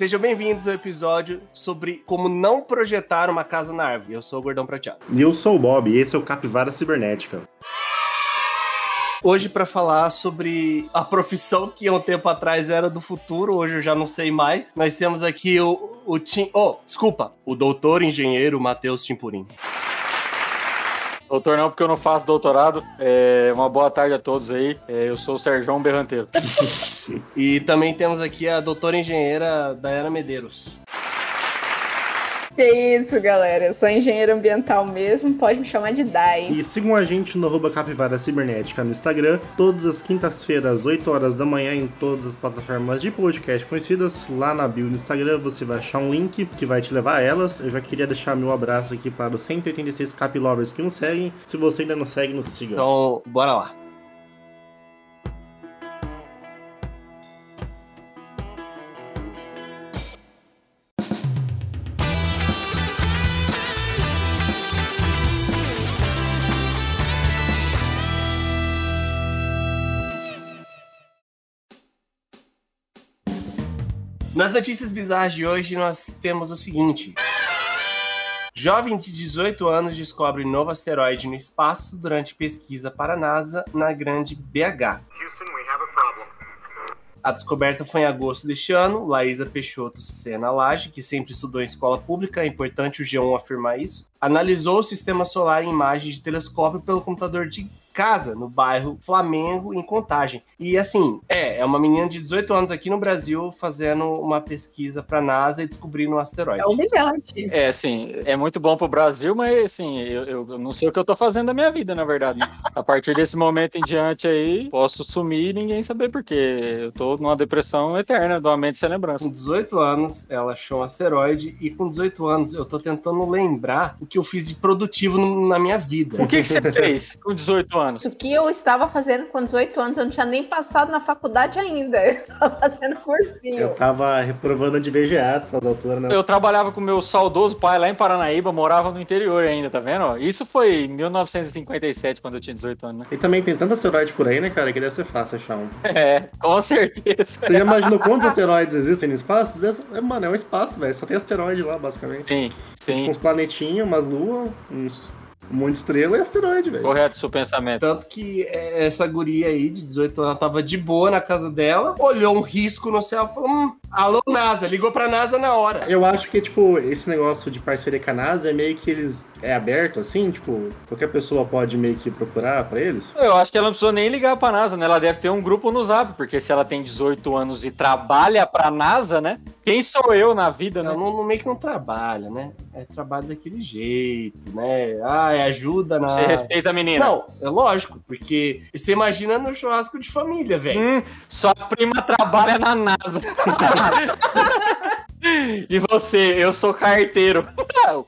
Sejam bem-vindos ao episódio sobre como não projetar uma casa na árvore. Eu sou o Gordão Prateado. E eu sou o Bob, e esse é o Capivara Cibernética. Hoje para falar sobre a profissão que há um tempo atrás era do futuro, hoje eu já não sei mais. Nós temos aqui o doutor engenheiro Matheus Timpurim. Doutor não, porque eu não faço doutorado. Uma boa tarde a todos aí. Eu sou o Serjão Berranteiro. E também temos aqui a doutora engenheira Dayana Medeiros. Que isso, galera. Eu sou engenheira ambiental mesmo, pode me chamar de Dai. E sigam a gente no @capivara cibernética no Instagram, todas as quintas-feiras, 8 horas da manhã, em todas as plataformas de podcast conhecidas. Lá na bio no Instagram você vai achar um link que vai te levar a elas. Eu já queria deixar meu abraço aqui para os 186 cap lovers que nos seguem. Se você ainda não segue, nos siga. Então, bora lá. Nas notícias bizarras de hoje, nós temos o seguinte. Jovem de 18 anos descobre novo asteroide no espaço durante pesquisa para a NASA na Grande BH. A descoberta foi em agosto deste ano. Laísa Peixoto Sena Lage, que sempre estudou em escola pública, é importante o G1 afirmar isso, analisou o sistema solar em imagens de telescópio pelo computador de casa, no bairro Flamengo, em Contagem. E assim, é uma menina de 18 anos aqui no Brasil fazendo uma pesquisa pra NASA e descobrindo um asteroide. É humilhante. É, assim, é muito bom pro Brasil, mas assim, eu não sei o que eu tô fazendo da minha vida, na verdade. A partir desse momento em diante aí, posso sumir e ninguém saber porque eu tô numa depressão eterna, de uma mente sem lembrança. Com 18 anos, ela achou um asteroide e com 18 anos eu tô tentando lembrar o que eu fiz de produtivo na minha vida. O que você fez com 18 anos? O que eu estava fazendo com 18 anos, eu não tinha nem passado na faculdade ainda, eu estava fazendo cursinho. Eu estava reprovando de VGA, essa doutora, não. Eu trabalhava com meu saudoso pai lá em Paranaíba, morava no interior ainda, tá vendo? Isso foi em 1957, quando eu tinha 18 anos, né? E também tem tanta asteroide por aí, né, cara, que deve ser fácil achar um. É, com certeza. Você já imaginou quantos asteroides existem no espaço? Mano, é um espaço, velho, só tem asteroide lá, basicamente. Sim, sim. Tipo, uns planetinhos, umas luas, uns... Um monte de estrela é asteroide, velho. Correto seu pensamento. Tanto que essa guria aí, de 18 anos, ela tava de boa na casa dela, olhou um risco no céu e falou, alô, NASA, ligou pra NASA na hora. Eu acho que, tipo, esse negócio de parceria com a NASA é meio que eles... É aberto, assim? Tipo, qualquer pessoa pode meio que procurar pra eles? Eu acho que ela não precisou nem ligar pra NASA, né? Ela deve ter um grupo no Zap, porque se ela tem 18 anos e trabalha pra NASA, né? Quem sou eu na vida, né? Ela não, meio que não trabalha, né? É trabalho daquele jeito, né? Ah, ajuda na... Você respeita a menina? Não, é lógico, porque você imagina no churrasco de família, velho. Sua prima trabalha na NASA. E você, eu sou carteiro.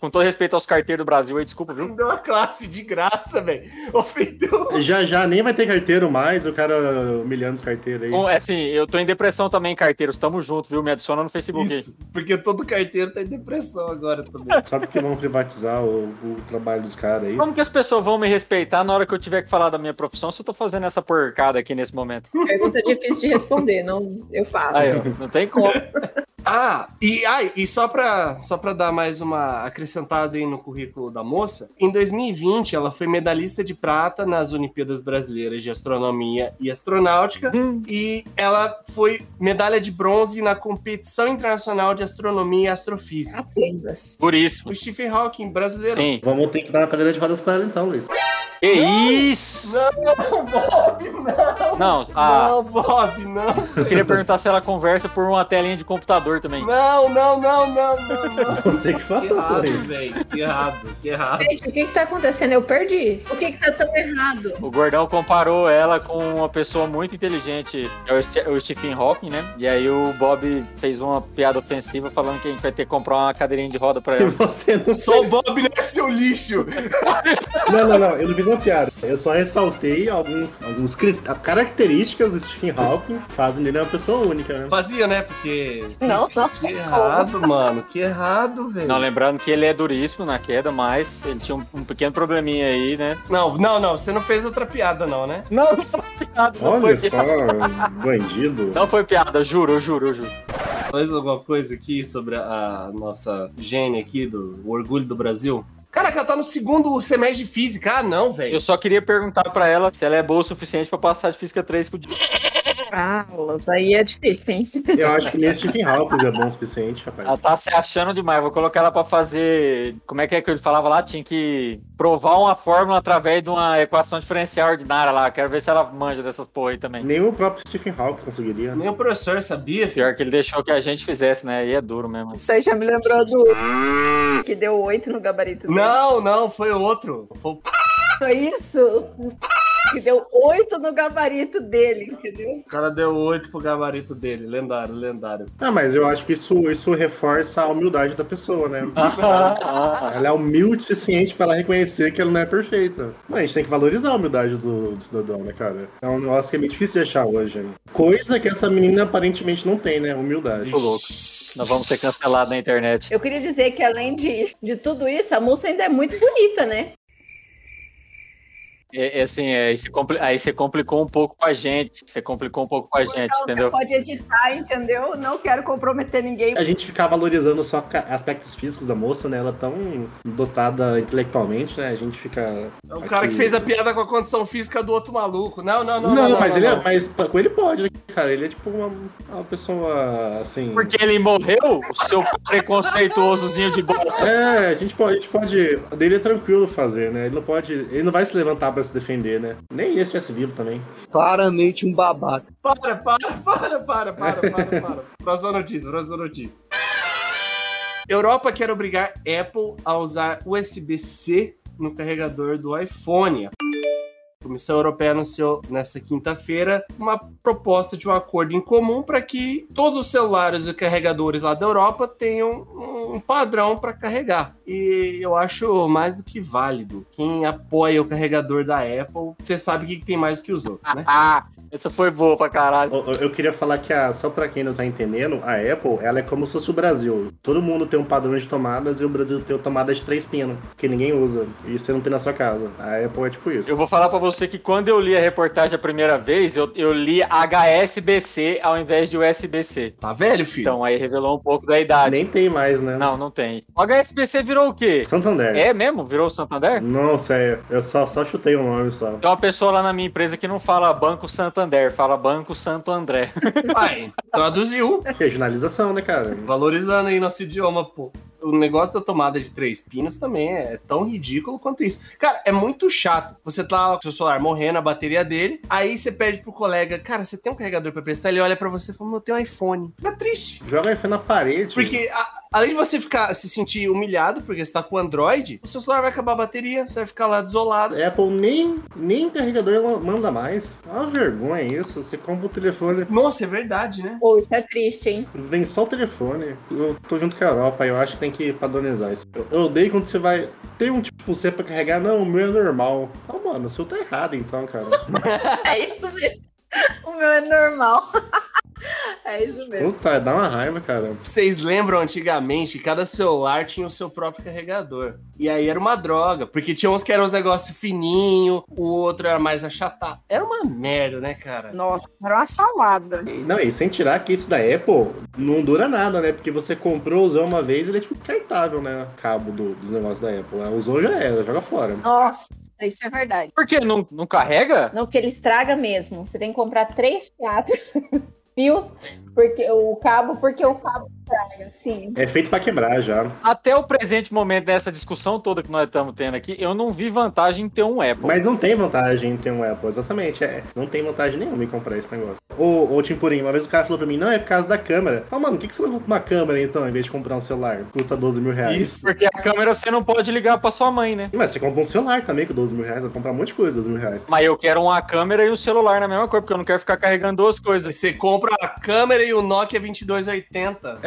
Com todo respeito aos carteiros do Brasil, aí, desculpa, viu? Ofendeu a classe de graça, velho. Ofendeu. Já nem vai ter carteiro mais, o cara humilhando os carteiros aí. Bom, é assim, eu tô em depressão também, carteiros. Tamo junto, viu? Me adiciona no Facebook. Isso, porque todo carteiro tá em depressão agora também. Só porque vão privatizar o trabalho dos caras aí. Como que as pessoas vão me respeitar na hora que eu tiver que falar da minha profissão se eu tô fazendo essa porcada aqui nesse momento? Pergunta difícil de responder, não eu faço. Aí, ó, não tem como. E só pra dar mais uma acrescentada aí no currículo da moça, em 2020 ela foi medalhista de prata nas Olimpíadas Brasileiras de Astronomia e Astronáutica e ela foi medalha de bronze na competição internacional de astronomia e astrofísica. Apenas. Por isso. O Stephen Hawking brasileiro. Sim. Vamos ter que dar uma cadeira de rodas para ela então, Luiz. É isso! Não, Bob, não! Não, Bob, não! Eu queria perguntar se ela conversa por uma telinha de computador também. Não! Você que falou. Que errado, velho. Que errado. Gente, o que tá acontecendo? Eu perdi. O que tá tão errado? O Gordão comparou ela com uma pessoa muito inteligente, o Stephen Hawking, né? E aí o Bob fez uma piada ofensiva falando que a gente vai ter que comprar uma cadeirinha de roda pra ela. E você não sou o Bob, né, seu lixo! Não, eu não fiz uma piada. Eu só ressaltei algumas características do Stephen Hawking fazem dele uma pessoa única, né? Fazia, né? Porque... Não. Que errado, mano. Que errado, velho. Não, lembrando que ele é duríssimo na queda, mas ele tinha um pequeno probleminha aí, né? Não. Você não fez outra piada, não, né? Não foi piada. Olha só, bandido. Não foi piada, eu juro. Mais alguma coisa aqui sobre a nossa gene aqui do orgulho do Brasil? Caraca, ela tá no segundo semestre de física. Ah, não, velho. Eu só queria perguntar pra ela se ela é boa o suficiente pra passar de física 3 pro dia. Ah, Los, aí é difícil, hein? Eu acho que nem Stephen Hawking é bom o suficiente, rapaz. Ela tá se achando demais. Vou colocar ela pra fazer... Como é que ele falava lá? Tinha que provar uma fórmula através de uma equação diferencial ordinária lá. Quero ver se ela manja dessas porra aí também. Nem o próprio Stephen Hawking conseguiria. Nem o professor sabia. Pior que ele deixou que a gente fizesse, né? E é duro mesmo. Isso aí já me lembrou do... Que deu 8 no gabarito dele. Não, foi outro. Foi isso. Que deu 8 no gabarito dele, entendeu? O cara deu 8 pro gabarito dele. Lendário. Ah, mas eu acho que isso reforça a humildade da pessoa, né? Ela é humilde o suficiente pra ela reconhecer que ela não é perfeita. Mas a gente tem que valorizar a humildade do cidadão, né, cara? É um negócio que é meio difícil de achar hoje, né? Coisa que essa menina aparentemente não tem, né? Humildade. Tô louco. Nós vamos ser cancelados na internet. Eu queria dizer que além de tudo isso, a moça ainda é muito bonita, né? Aí você complicou um pouco com a gente. Então, entendeu? Você pode editar, entendeu? Não quero comprometer ninguém. A gente ficar valorizando só aspectos físicos da moça, né? Ela é tão dotada intelectualmente, né? A gente fica... É o cara que fez a piada com a condição física do outro maluco. Não. Mas com ele pode, né, cara? Ele é tipo uma pessoa, assim... Porque ele morreu? O seu preconceituosozinho de bosta. É, a gente pode... Dele é tranquilo fazer, né? Ele não vai se levantar pra se defender, né? Nem esse estivesse vivo também. Claramente um babaca. Para. Próxima notícia. Europa quer obrigar Apple a usar USB-C no carregador do iPhone. A Comissão Europeia anunciou nesta quinta-feira uma proposta de um acordo em comum para que todos os celulares e carregadores lá da Europa tenham um padrão para carregar. E eu acho mais do que válido. Quem apoia o carregador da Apple, você sabe que tem mais do que os outros, né? Essa foi boa pra caralho. Eu queria falar que, só pra quem não tá entendendo, a Apple, ela é como se fosse o Brasil. Todo mundo tem um padrão de tomadas e o Brasil tem tomada de 3 pinos, que ninguém usa. E você não tem na sua casa. A Apple é tipo isso. Eu vou falar pra você que quando eu li a reportagem a primeira vez, eu li HSBC ao invés de USB-C. Tá velho, filho? Então, aí revelou um pouco da idade. Nem tem mais, né? Não tem. O HSBC virou o quê? Santander. É mesmo? Virou o Santander? Não, sério. Eu só chutei o nome, só. Tem uma pessoa lá na minha empresa que não fala Banco Santander. Fala Banco Santo André. Vai, traduziu. Regionalização, né, cara? Valorizando aí nosso idioma, pô. O negócio da tomada de 3 pinos também é tão ridículo quanto isso. Cara, é muito chato. Você tá com o seu celular morrendo, a bateria dele, aí você pede pro colega, cara, você tem um carregador pra prestar? Ele olha pra você e fala, eu tenho um iPhone. Fica triste. Joga o iPhone na parede. Porque, além de você se sentir humilhado, porque você tá com o Android, o seu celular vai acabar a bateria, você vai ficar lá desolado. A Apple nem carregador manda mais. É uma vergonha isso. Você compra o telefone. Nossa, é verdade, né? Pô, isso é triste, hein? Vem só o telefone. Eu tô junto com a Europa, eu acho que tem que padronizar isso. Eu odeio quando você vai... Tem um tipo C pra carregar? Não, o meu é normal. Ah, mano, o seu tá errado então, cara. É isso mesmo. O meu é normal. É isso mesmo. Puta, dá uma raiva, cara. Vocês lembram antigamente que cada celular tinha o seu próprio carregador? E aí era uma droga, porque tinha uns que eram uns negócios fininhos, o outro era mais achatado. Era uma merda, né, cara? Nossa, era uma salada. E sem tirar que esse da Apple não dura nada, né? Porque você comprou, usou uma vez, ele é tipo descartável, né? Cabo dos negócios da Apple. Usou, já era, joga fora. Nossa, isso é verdade. Por quê? Não carrega? Não, que ele estraga mesmo. Você tem que comprar 3, 4... fios, porque o cabo traga, sim. É feito pra quebrar já. Até o presente momento, nessa discussão toda que nós estamos tendo aqui, eu não vi vantagem em ter um Apple. Mas não tem vantagem em ter um Apple, exatamente. Não tem vantagem nenhuma em comprar esse negócio. Ô Timpurim, uma vez o cara falou pra mim, não, é por causa da câmera. Ah, mano, por que você levou pra uma câmera, então, em vez de comprar um celular? Custa R$12.000. Isso, porque a câmera você não pode ligar pra sua mãe, né? Mas você compra um celular também com R$12.000, vai comprar um monte de coisa R$12.000. Mas eu quero uma câmera e um celular na mesma coisa, porque eu não quero ficar carregando duas coisas. Você compra a câmera e o Nokia 2280.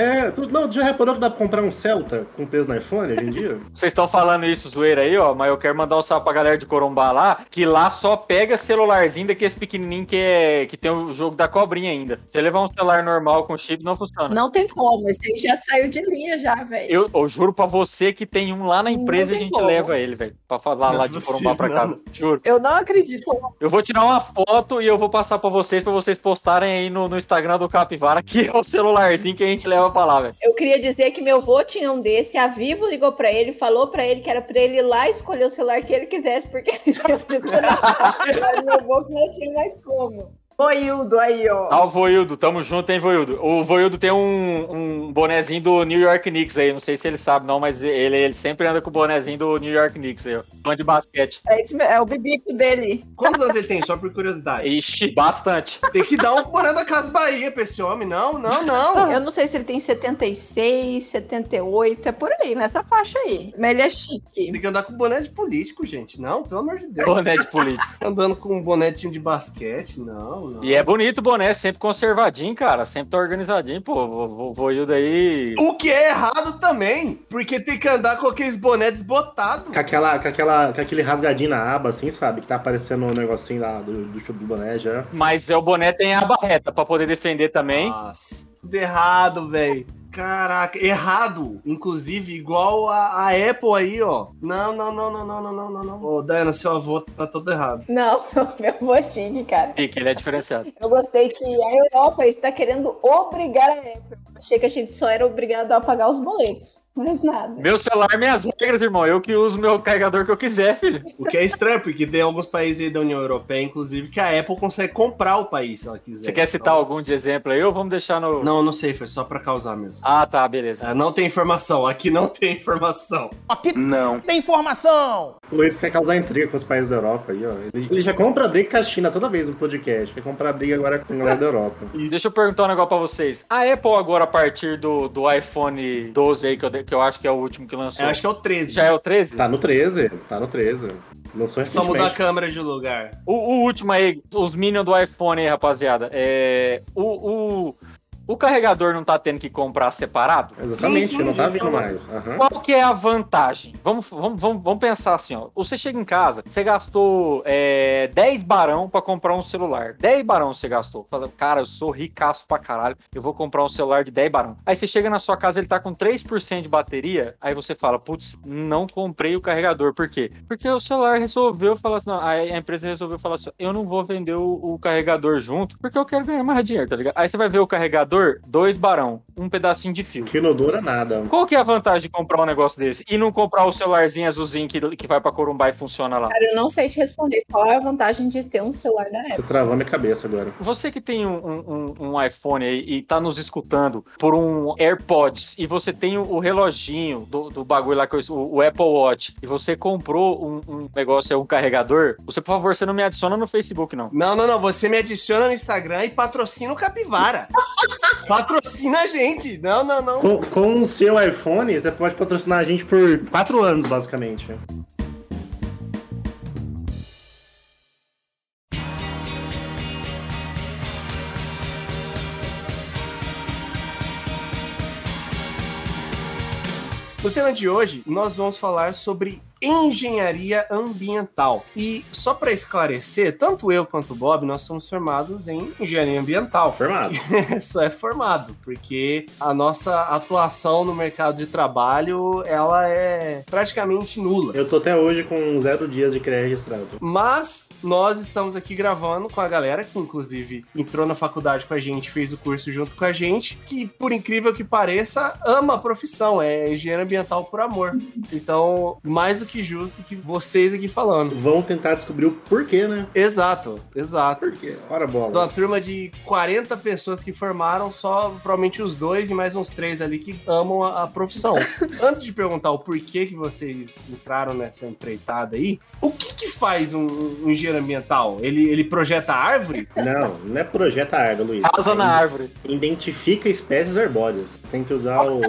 Não, já reparou que dá pra comprar um Celta com peso no iPhone hoje em dia? Vocês estão falando isso, zoeira aí, ó, mas eu quero mandar um salve pra galera de Corumbá lá, que lá só pega celularzinho daqueles pequenininhos que tem o jogo da cobrinha ainda. Se você levar um celular normal com chip, não funciona. Não tem como, esse aí já saiu de linha já, velho. Eu juro pra você que tem um lá na empresa e a gente leva ele, velho, pra falar lá de Corumbá pra cá, juro. Eu não acredito. Eu vou tirar uma foto e eu vou passar pra vocês postarem aí no Instagram do Cap. Para que é o celularzinho que a gente leva pra lá, velho. Eu queria dizer que meu avô tinha um desse, a Vivo ligou pra ele, falou pra ele que era pra ele ir lá escolher o celular que ele quisesse, porque ele tinha desconectado o meu avô que não tinha mais como. Voildo aí, ó. Ah, o Voildo, tamo junto, hein, Voildo. O Voildo tem um bonezinho do New York Knicks aí, não sei se ele sabe não, mas ele sempre anda com o bonezinho do New York Knicks aí, ó. Fã de basquete. É isso mesmo, é o bibico dele. Quantos anos ele tem, só por curiosidade? Ixi, bastante. Tem que dar um morando na Casa Bahia pra esse homem, não. Eu não sei se ele tem 76, 78, é por aí, nessa faixa aí. Mas ele é chique. Tem que andar com boné de político, gente, não, pelo amor de Deus. Boné de político. Andando com um bonetinho de basquete, não. E é bonito o boné, sempre conservadinho, cara. Sempre tá organizadinho, pô. Vou ir daí. O que é errado também, porque tem que andar com aqueles boné desbotado. Com aquele rasgadinho na aba, assim, sabe? Que tá aparecendo um negocinho lá do chubo do boné já. Mas o boné tem aba reta pra poder defender também. Nossa, tudo errado, velho. Caraca, errado. Inclusive, igual a Apple aí, ó. Não. Ô, Dayana, seu avô tá todo errado. Não, meu avô xingue, cara. E que ele é diferenciado. Eu gostei que a Europa está querendo obrigar a Apple. Achei que a gente só era obrigado a pagar os boletos. Mais nada. Meu celular, minhas regras, irmão. Eu que uso meu carregador que eu quiser, filho. O que é estranho, porque tem alguns países aí da União Europeia, inclusive, que a Apple consegue comprar o país, se ela quiser. Você quer citar algum de exemplo aí ou vamos deixar no... Não sei, foi só pra causar mesmo. Ah, tá, beleza. Não tem informação. Aqui não tem informação! O Luiz quer causar intriga com os países da Europa aí, ó. Ele já compra briga com a China toda vez no podcast. Quer comprar briga agora com a galera da Europa. Isso. Deixa eu perguntar um negócio pra vocês. A Apple agora, a partir do iPhone 12 aí, que eu acho que é o último que lançou. Eu acho que é o 13. Já é o 13? Tá no 13. É só mudar a câmera de lugar. O último aí, os Minions do iPhone aí, rapaziada. O carregador não tá tendo que comprar separado? Exatamente, sim, não tá vindo mais. Uhum. Qual que é a vantagem? Vamos pensar assim, ó. Você chega em casa, você gastou 10 barão pra comprar um celular. 10 barão você gastou. Fala, cara, eu sou ricaço pra caralho, eu vou comprar um celular de 10 barão. Aí você chega na sua casa, ele tá com 3% de bateria, aí você fala, putz, não comprei o carregador. Por quê? Porque o celular resolveu falar assim, a empresa resolveu falar assim, eu não vou vender o carregador junto, porque eu quero ganhar mais dinheiro, tá ligado? Aí você vai ver o carregador 2 barão, um pedacinho de fio. Que não dura nada. Qual que é a vantagem de comprar um negócio desse? E não comprar o celularzinho azulzinho que vai pra Corumbá e funciona lá? Cara, eu não sei te responder qual é a vantagem de ter um celular da Apple. Você travou minha cabeça agora. Você que tem um iPhone aí e tá nos escutando por um AirPods e você tem o reloginho do bagulho lá, o Apple Watch, e você comprou um negócio, um carregador, você, por favor, você não me adiciona no Facebook, não. Não. Você me adiciona no Instagram e patrocina o Capivara. Patrocina a gente! Não. Com o seu iPhone, você pode patrocinar a gente por 4 anos, basicamente. No tema de hoje, nós vamos falar sobre engenharia ambiental. E só para esclarecer, tanto eu quanto o Bob, nós somos formados em engenharia ambiental. Formado. Só é formado, porque a nossa atuação no mercado de trabalho, ela é praticamente nula. Eu tô até hoje com 0 dias de CREA registrado. Mas nós estamos aqui gravando com a galera que, inclusive, entrou na faculdade com a gente, fez o curso junto com a gente, que, por incrível que pareça, ama a profissão, é engenheiro ambiental por amor. Então, mais do que justo que vocês aqui falando. Vão tentar descobrir o porquê, né? Exato. Por quê? Ora bolas. Então, uma turma de 40 pessoas que formaram, só provavelmente os 2 e mais uns 3 ali que amam a profissão. Antes de perguntar o porquê que vocês entraram nessa empreitada aí, o que faz um engenheiro ambiental? Ele projeta árvore? Não é projeta árvore, Luiz. Casa na árvore. Identifica espécies arbóreas. Tem que usar o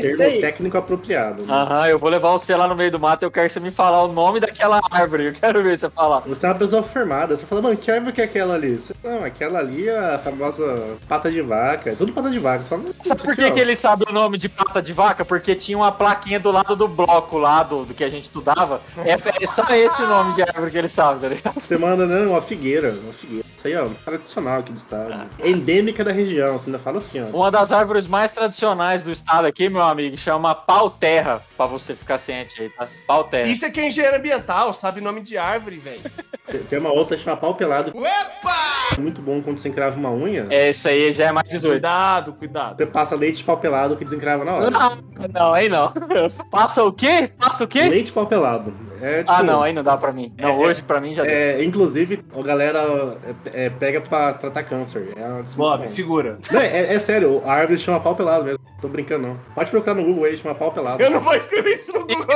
termo técnico apropriado. Né? Aham, eu vou levar você lá no meio do mato, eu quero você me falar o nome daquela árvore, eu quero ver você falar. Você é uma pessoa formada, você fala, mano, que árvore que é aquela ali? Você, não, aquela ali é a famosa pata de vaca, é tudo pata de vaca. Fala, sabe por que ele sabe o nome de pata de vaca? Porque tinha uma plaquinha do lado do bloco lá do que a gente estudava, é só esse nome de árvore que ele sabe, tá ligado? Você manda, uma figueira. Isso aí, ó, tradicional aqui do estado. Endêmica da região, você ainda fala assim, ó. Uma das árvores mais tradicionais do estado aqui, meu amigo, chama pau-terra, pra você ficar ciente aí, tá? Pau-terra. Isso aqui é engenheiro ambiental, sabe nome de árvore, velho. Tem uma outra que chama pau-pelado. Opa! Muito bom quando você encrava uma unha. É, isso aí já é mais 18. Cuidado, cuidado. Você passa leite papelado que desencrava na hora. Não, não, aí não. Passa o quê? Passa o quê? Leite papelado. É, tipo, ah, não, aí não dá pra mim. Não, hoje pra mim já deu. É, inclusive, a galera pega pra tratar câncer. Bob, segura. Não, é sério, a árvore chama pau pelado mesmo. Tô brincando, não. Pode procurar no Google aí, chama pau pelado. Eu não vou escrever isso no Google,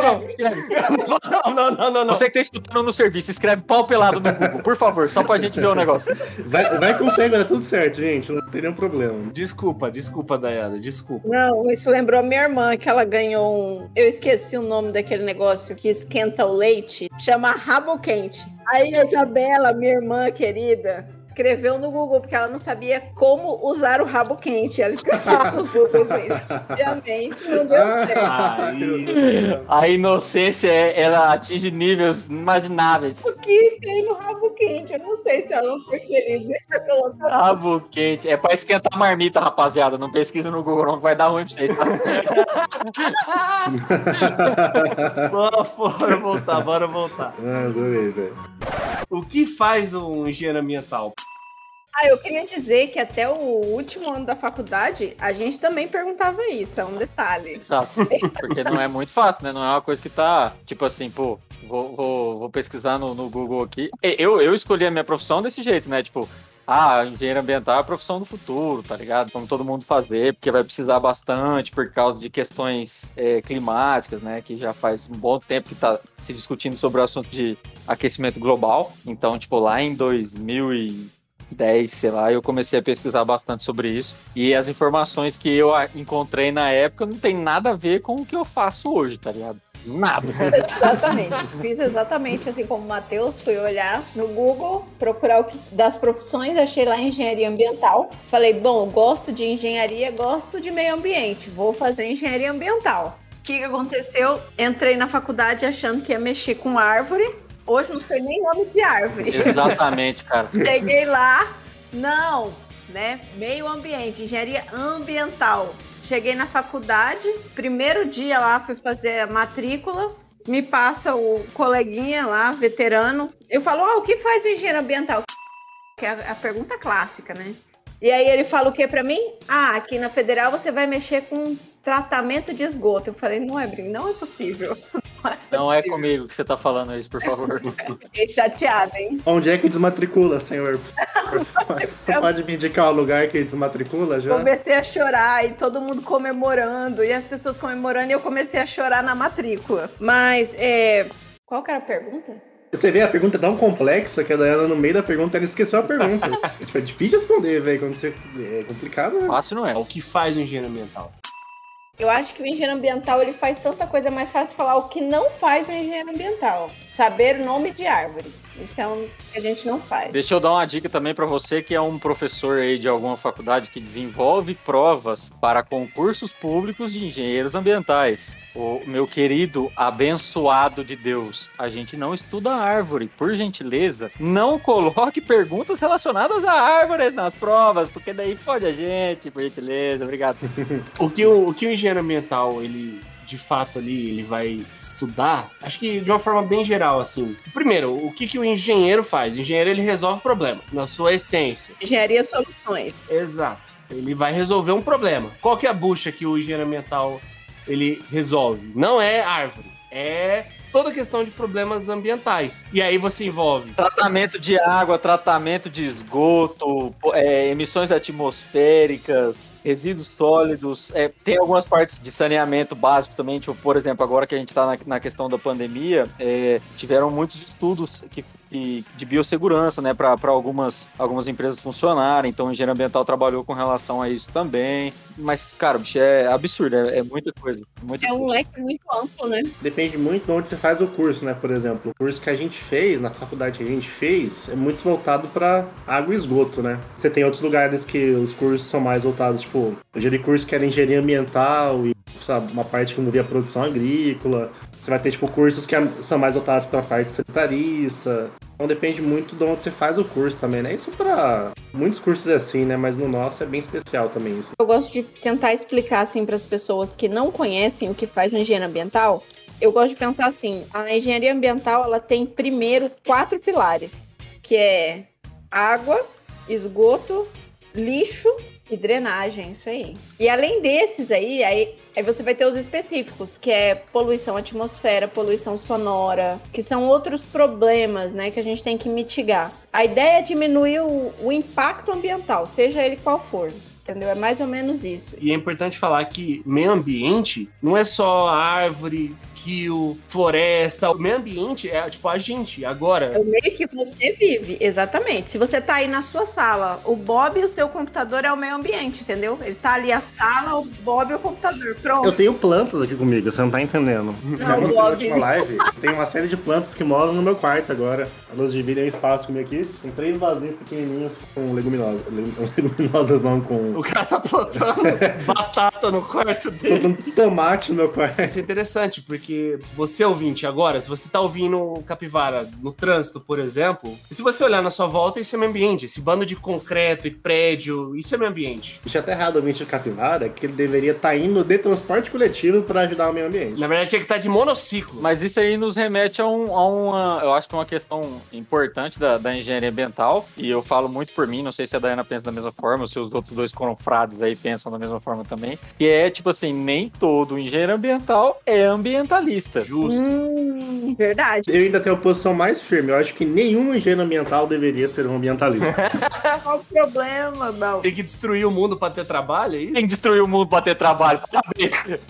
não. Não. Você que tá escutando no serviço, escreve pau pelado no Google, por favor, só pra gente ver o negócio. Vai com fé, vai tudo certo, gente. Não tem nenhum problema. Desculpa, Dayana, desculpa. Não, isso lembrou a minha irmã, que ela ganhou um... Eu esqueci o nome daquele negócio que esquenta o leite, chama rabo quente. Aí a Isabela, minha irmã querida, escreveu no Google, porque ela não sabia como usar o rabo quente. Ela escreveu no Google, gente. Obviamente, não deu certo. A inocência, ela atinge níveis inimagináveis. O que tem no rabo quente? Eu não sei se ela não foi feliz nessa colocação. Rabo quente. É pra esquentar a marmita, rapaziada. Não pesquisa no Google, não, vai dar ruim pra vocês. Bora voltar. O que faz um engenheiro ambiental? Ah, eu queria dizer que até o último ano da faculdade, a gente também perguntava isso, é um detalhe. Exato, porque não é muito fácil, né? Não é uma coisa que tá, tipo assim, pô, vou pesquisar no Google aqui. Eu escolhi a minha profissão desse jeito, né? Tipo, engenheiro ambiental é a profissão do futuro, tá ligado? Como todo mundo fazer, porque vai precisar bastante por causa de questões climáticas, né? Que já faz um bom tempo que tá se discutindo sobre o assunto de aquecimento global. Então, tipo, lá em 2010, sei lá, eu comecei a pesquisar bastante sobre isso, e as informações que eu encontrei na época não tem nada a ver com o que eu faço hoje, tá ligado? Nada. Exatamente. Fiz exatamente assim como o Matheus, fui olhar no Google, procurar o que das profissões, achei lá engenharia ambiental. Falei, bom, gosto de engenharia, gosto de meio ambiente, vou fazer engenharia ambiental. O que aconteceu? Entrei na faculdade achando que ia mexer com árvore. Hoje não sei nem nome de árvore. Exatamente, cara. Cheguei lá, não, né? Meio ambiente, engenharia ambiental. Cheguei na faculdade, primeiro dia lá, fui fazer a matrícula, me passa o coleguinha lá, veterano. Eu falo, o que faz o engenheiro ambiental? Que é a pergunta clássica, né? E aí ele fala o que pra mim? Aqui na Federal você vai mexer com tratamento de esgoto. Eu falei, não é possível. Não é comigo que você tá falando isso, por favor. Fiquei chateada, hein? Onde é que desmatricula, senhor? Pode me indicar o lugar que desmatricula já? Comecei a chorar e todo mundo comemorando, e as pessoas comemorando, e eu comecei a chorar na matrícula. Mas, qual que era a pergunta? Você vê a pergunta tão complexa que a Dayana, no meio da pergunta, ela esqueceu a pergunta. É difícil responder, velho, quando você... É complicado, né? Fácil não é. O que faz um engenheiro ambiental? Eu acho que o engenheiro ambiental, ele faz tanta coisa, mais fácil falar o que não faz o engenheiro ambiental. Saber nome de árvores. Isso é um que a gente não faz. Deixa eu dar uma dica também para você, que é um professor aí de alguma faculdade que desenvolve provas para concursos públicos de engenheiros ambientais. O meu querido abençoado de Deus, a gente não estuda árvore. Por gentileza, não coloque perguntas relacionadas a árvores nas provas, porque daí fode a gente, por gentileza. Obrigado. O que o engenheiro ambiental, ele... de fato ali, ele vai estudar, acho que de uma forma bem geral, assim. Primeiro, o que o engenheiro faz? O engenheiro, ele resolve o problema, na sua essência. Engenharia soluções. Exato. Ele vai resolver um problema. Qual que é a bucha que o engenheiro ambiental, ele resolve? Não é árvore, é... toda questão de problemas ambientais. E aí você envolve... tratamento de água, tratamento de esgoto, emissões atmosféricas, resíduos sólidos. Tem algumas partes de saneamento básico também. Tipo, por exemplo, agora que a gente está na questão da pandemia, tiveram muitos estudos que de biossegurança, né, para algumas empresas funcionarem. Então, o engenheiro ambiental trabalhou com relação a isso também. Mas, cara, bicho, é absurdo. É muita coisa. Muita coisa. Leque muito amplo, né? Depende muito de onde você faz o curso, né? Por exemplo, o curso que a gente fez, na faculdade que a gente fez, é muito voltado para água e esgoto, né? Você tem outros lugares que os cursos são mais voltados, tipo, eu gerei curso que era engenharia ambiental e, sabe, uma parte que envolvia produção agrícola. Você vai ter, tipo, cursos que são mais voltados para a parte sanitarista. Então depende muito de onde você faz o curso também, né? Isso para muitos cursos é assim, né? Mas no nosso é bem especial também isso. Eu gosto de tentar explicar, assim, para as pessoas que não conhecem o que faz um engenheiro ambiental. Eu gosto de pensar assim, a engenharia ambiental, ela tem primeiro 4 pilares, que é água, esgoto, lixo e drenagem, isso aí. E além desses aí você vai ter os específicos, que é poluição atmosférica, poluição sonora, que são outros problemas, né, que a gente tem que mitigar. A ideia é diminuir o impacto ambiental, seja ele qual for. Entendeu? É mais ou menos isso. E é importante falar que meio ambiente não é só árvore, rio, floresta. O meio ambiente é tipo a gente, agora. É o meio que você vive, exatamente. Se você tá aí na sua sala, o Bob e o seu computador é o meio ambiente, entendeu? Ele tá ali a sala, o Bob e o computador, pronto. Eu tenho plantas aqui comigo, você não tá entendendo. Não, o Bob... Na live, tem uma série de plantas que moram no meu quarto agora. Elas dividem um espaço comigo aqui. Tem 3 vasinhos pequenininhos com leguminosas. Leguminosas não, com... O cara tá plantando batata no quarto dele. Plantando tomate no meu quarto. Isso é interessante, porque você ouvinte agora, se você tá ouvindo o Capivara no trânsito, por exemplo, e se você olhar na sua volta, isso é meio ambiente. Esse bando de concreto e prédio, isso é meio ambiente. Deixa até errado o ouvinte do Capivara, que ele deveria estar indo de transporte coletivo pra ajudar o meio ambiente. Na verdade, tinha que estar de monociclo. Mas isso aí nos remete a uma eu acho que é uma questão importante da engenharia ambiental, e eu falo muito por mim, não sei se a Dayana pensa da mesma forma, ou se os outros dois confrades aí pensam da mesma forma também, que é tipo assim, nem todo engenheiro ambiental é ambientalista. Justo. Verdade. Eu ainda tenho a posição mais firme, eu acho que nenhum engenheiro ambiental deveria ser um ambientalista. Qual o problema, Bal? Tem que destruir o mundo pra ter trabalho, é isso? Tem que destruir o mundo pra ter trabalho, parabéns.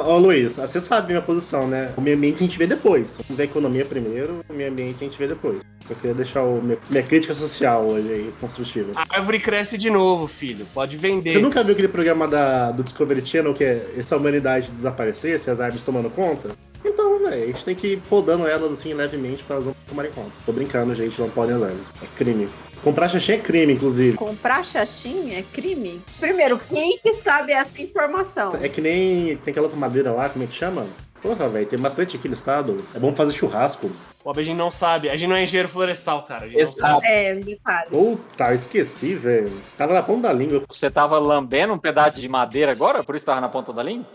Ô Luiz, você sabe a minha posição, né? O meio ambiente a gente vê depois. Vamos ver a economia primeiro, o meio ambiente a gente vê depois. Só queria deixar minha crítica social hoje aí, construtiva. A árvore cresce de novo, filho. Pode vender. Você nunca viu aquele programa do Discovery Channel que é se a humanidade desaparecesse, as árvores tomando conta? Então, velho, a gente tem que ir podando elas assim levemente pra elas não tomarem conta. Tô brincando, gente, não podem as árvores. É crime. Comprar xaxim é crime, inclusive. Comprar xaxim é crime? Primeiro, quem que sabe essa informação? É que nem tem aquela madeira lá, como é que chama? Porra, velho, tem bastante aqui no estado. É bom fazer churrasco. Pô, a gente não sabe. A gente não é engenheiro florestal, cara. A gente não sabe. É, me fala. Puta, esqueci, velho. Tava na ponta da língua. Você tava lambendo um pedaço de madeira agora? Por isso tava na ponta da língua?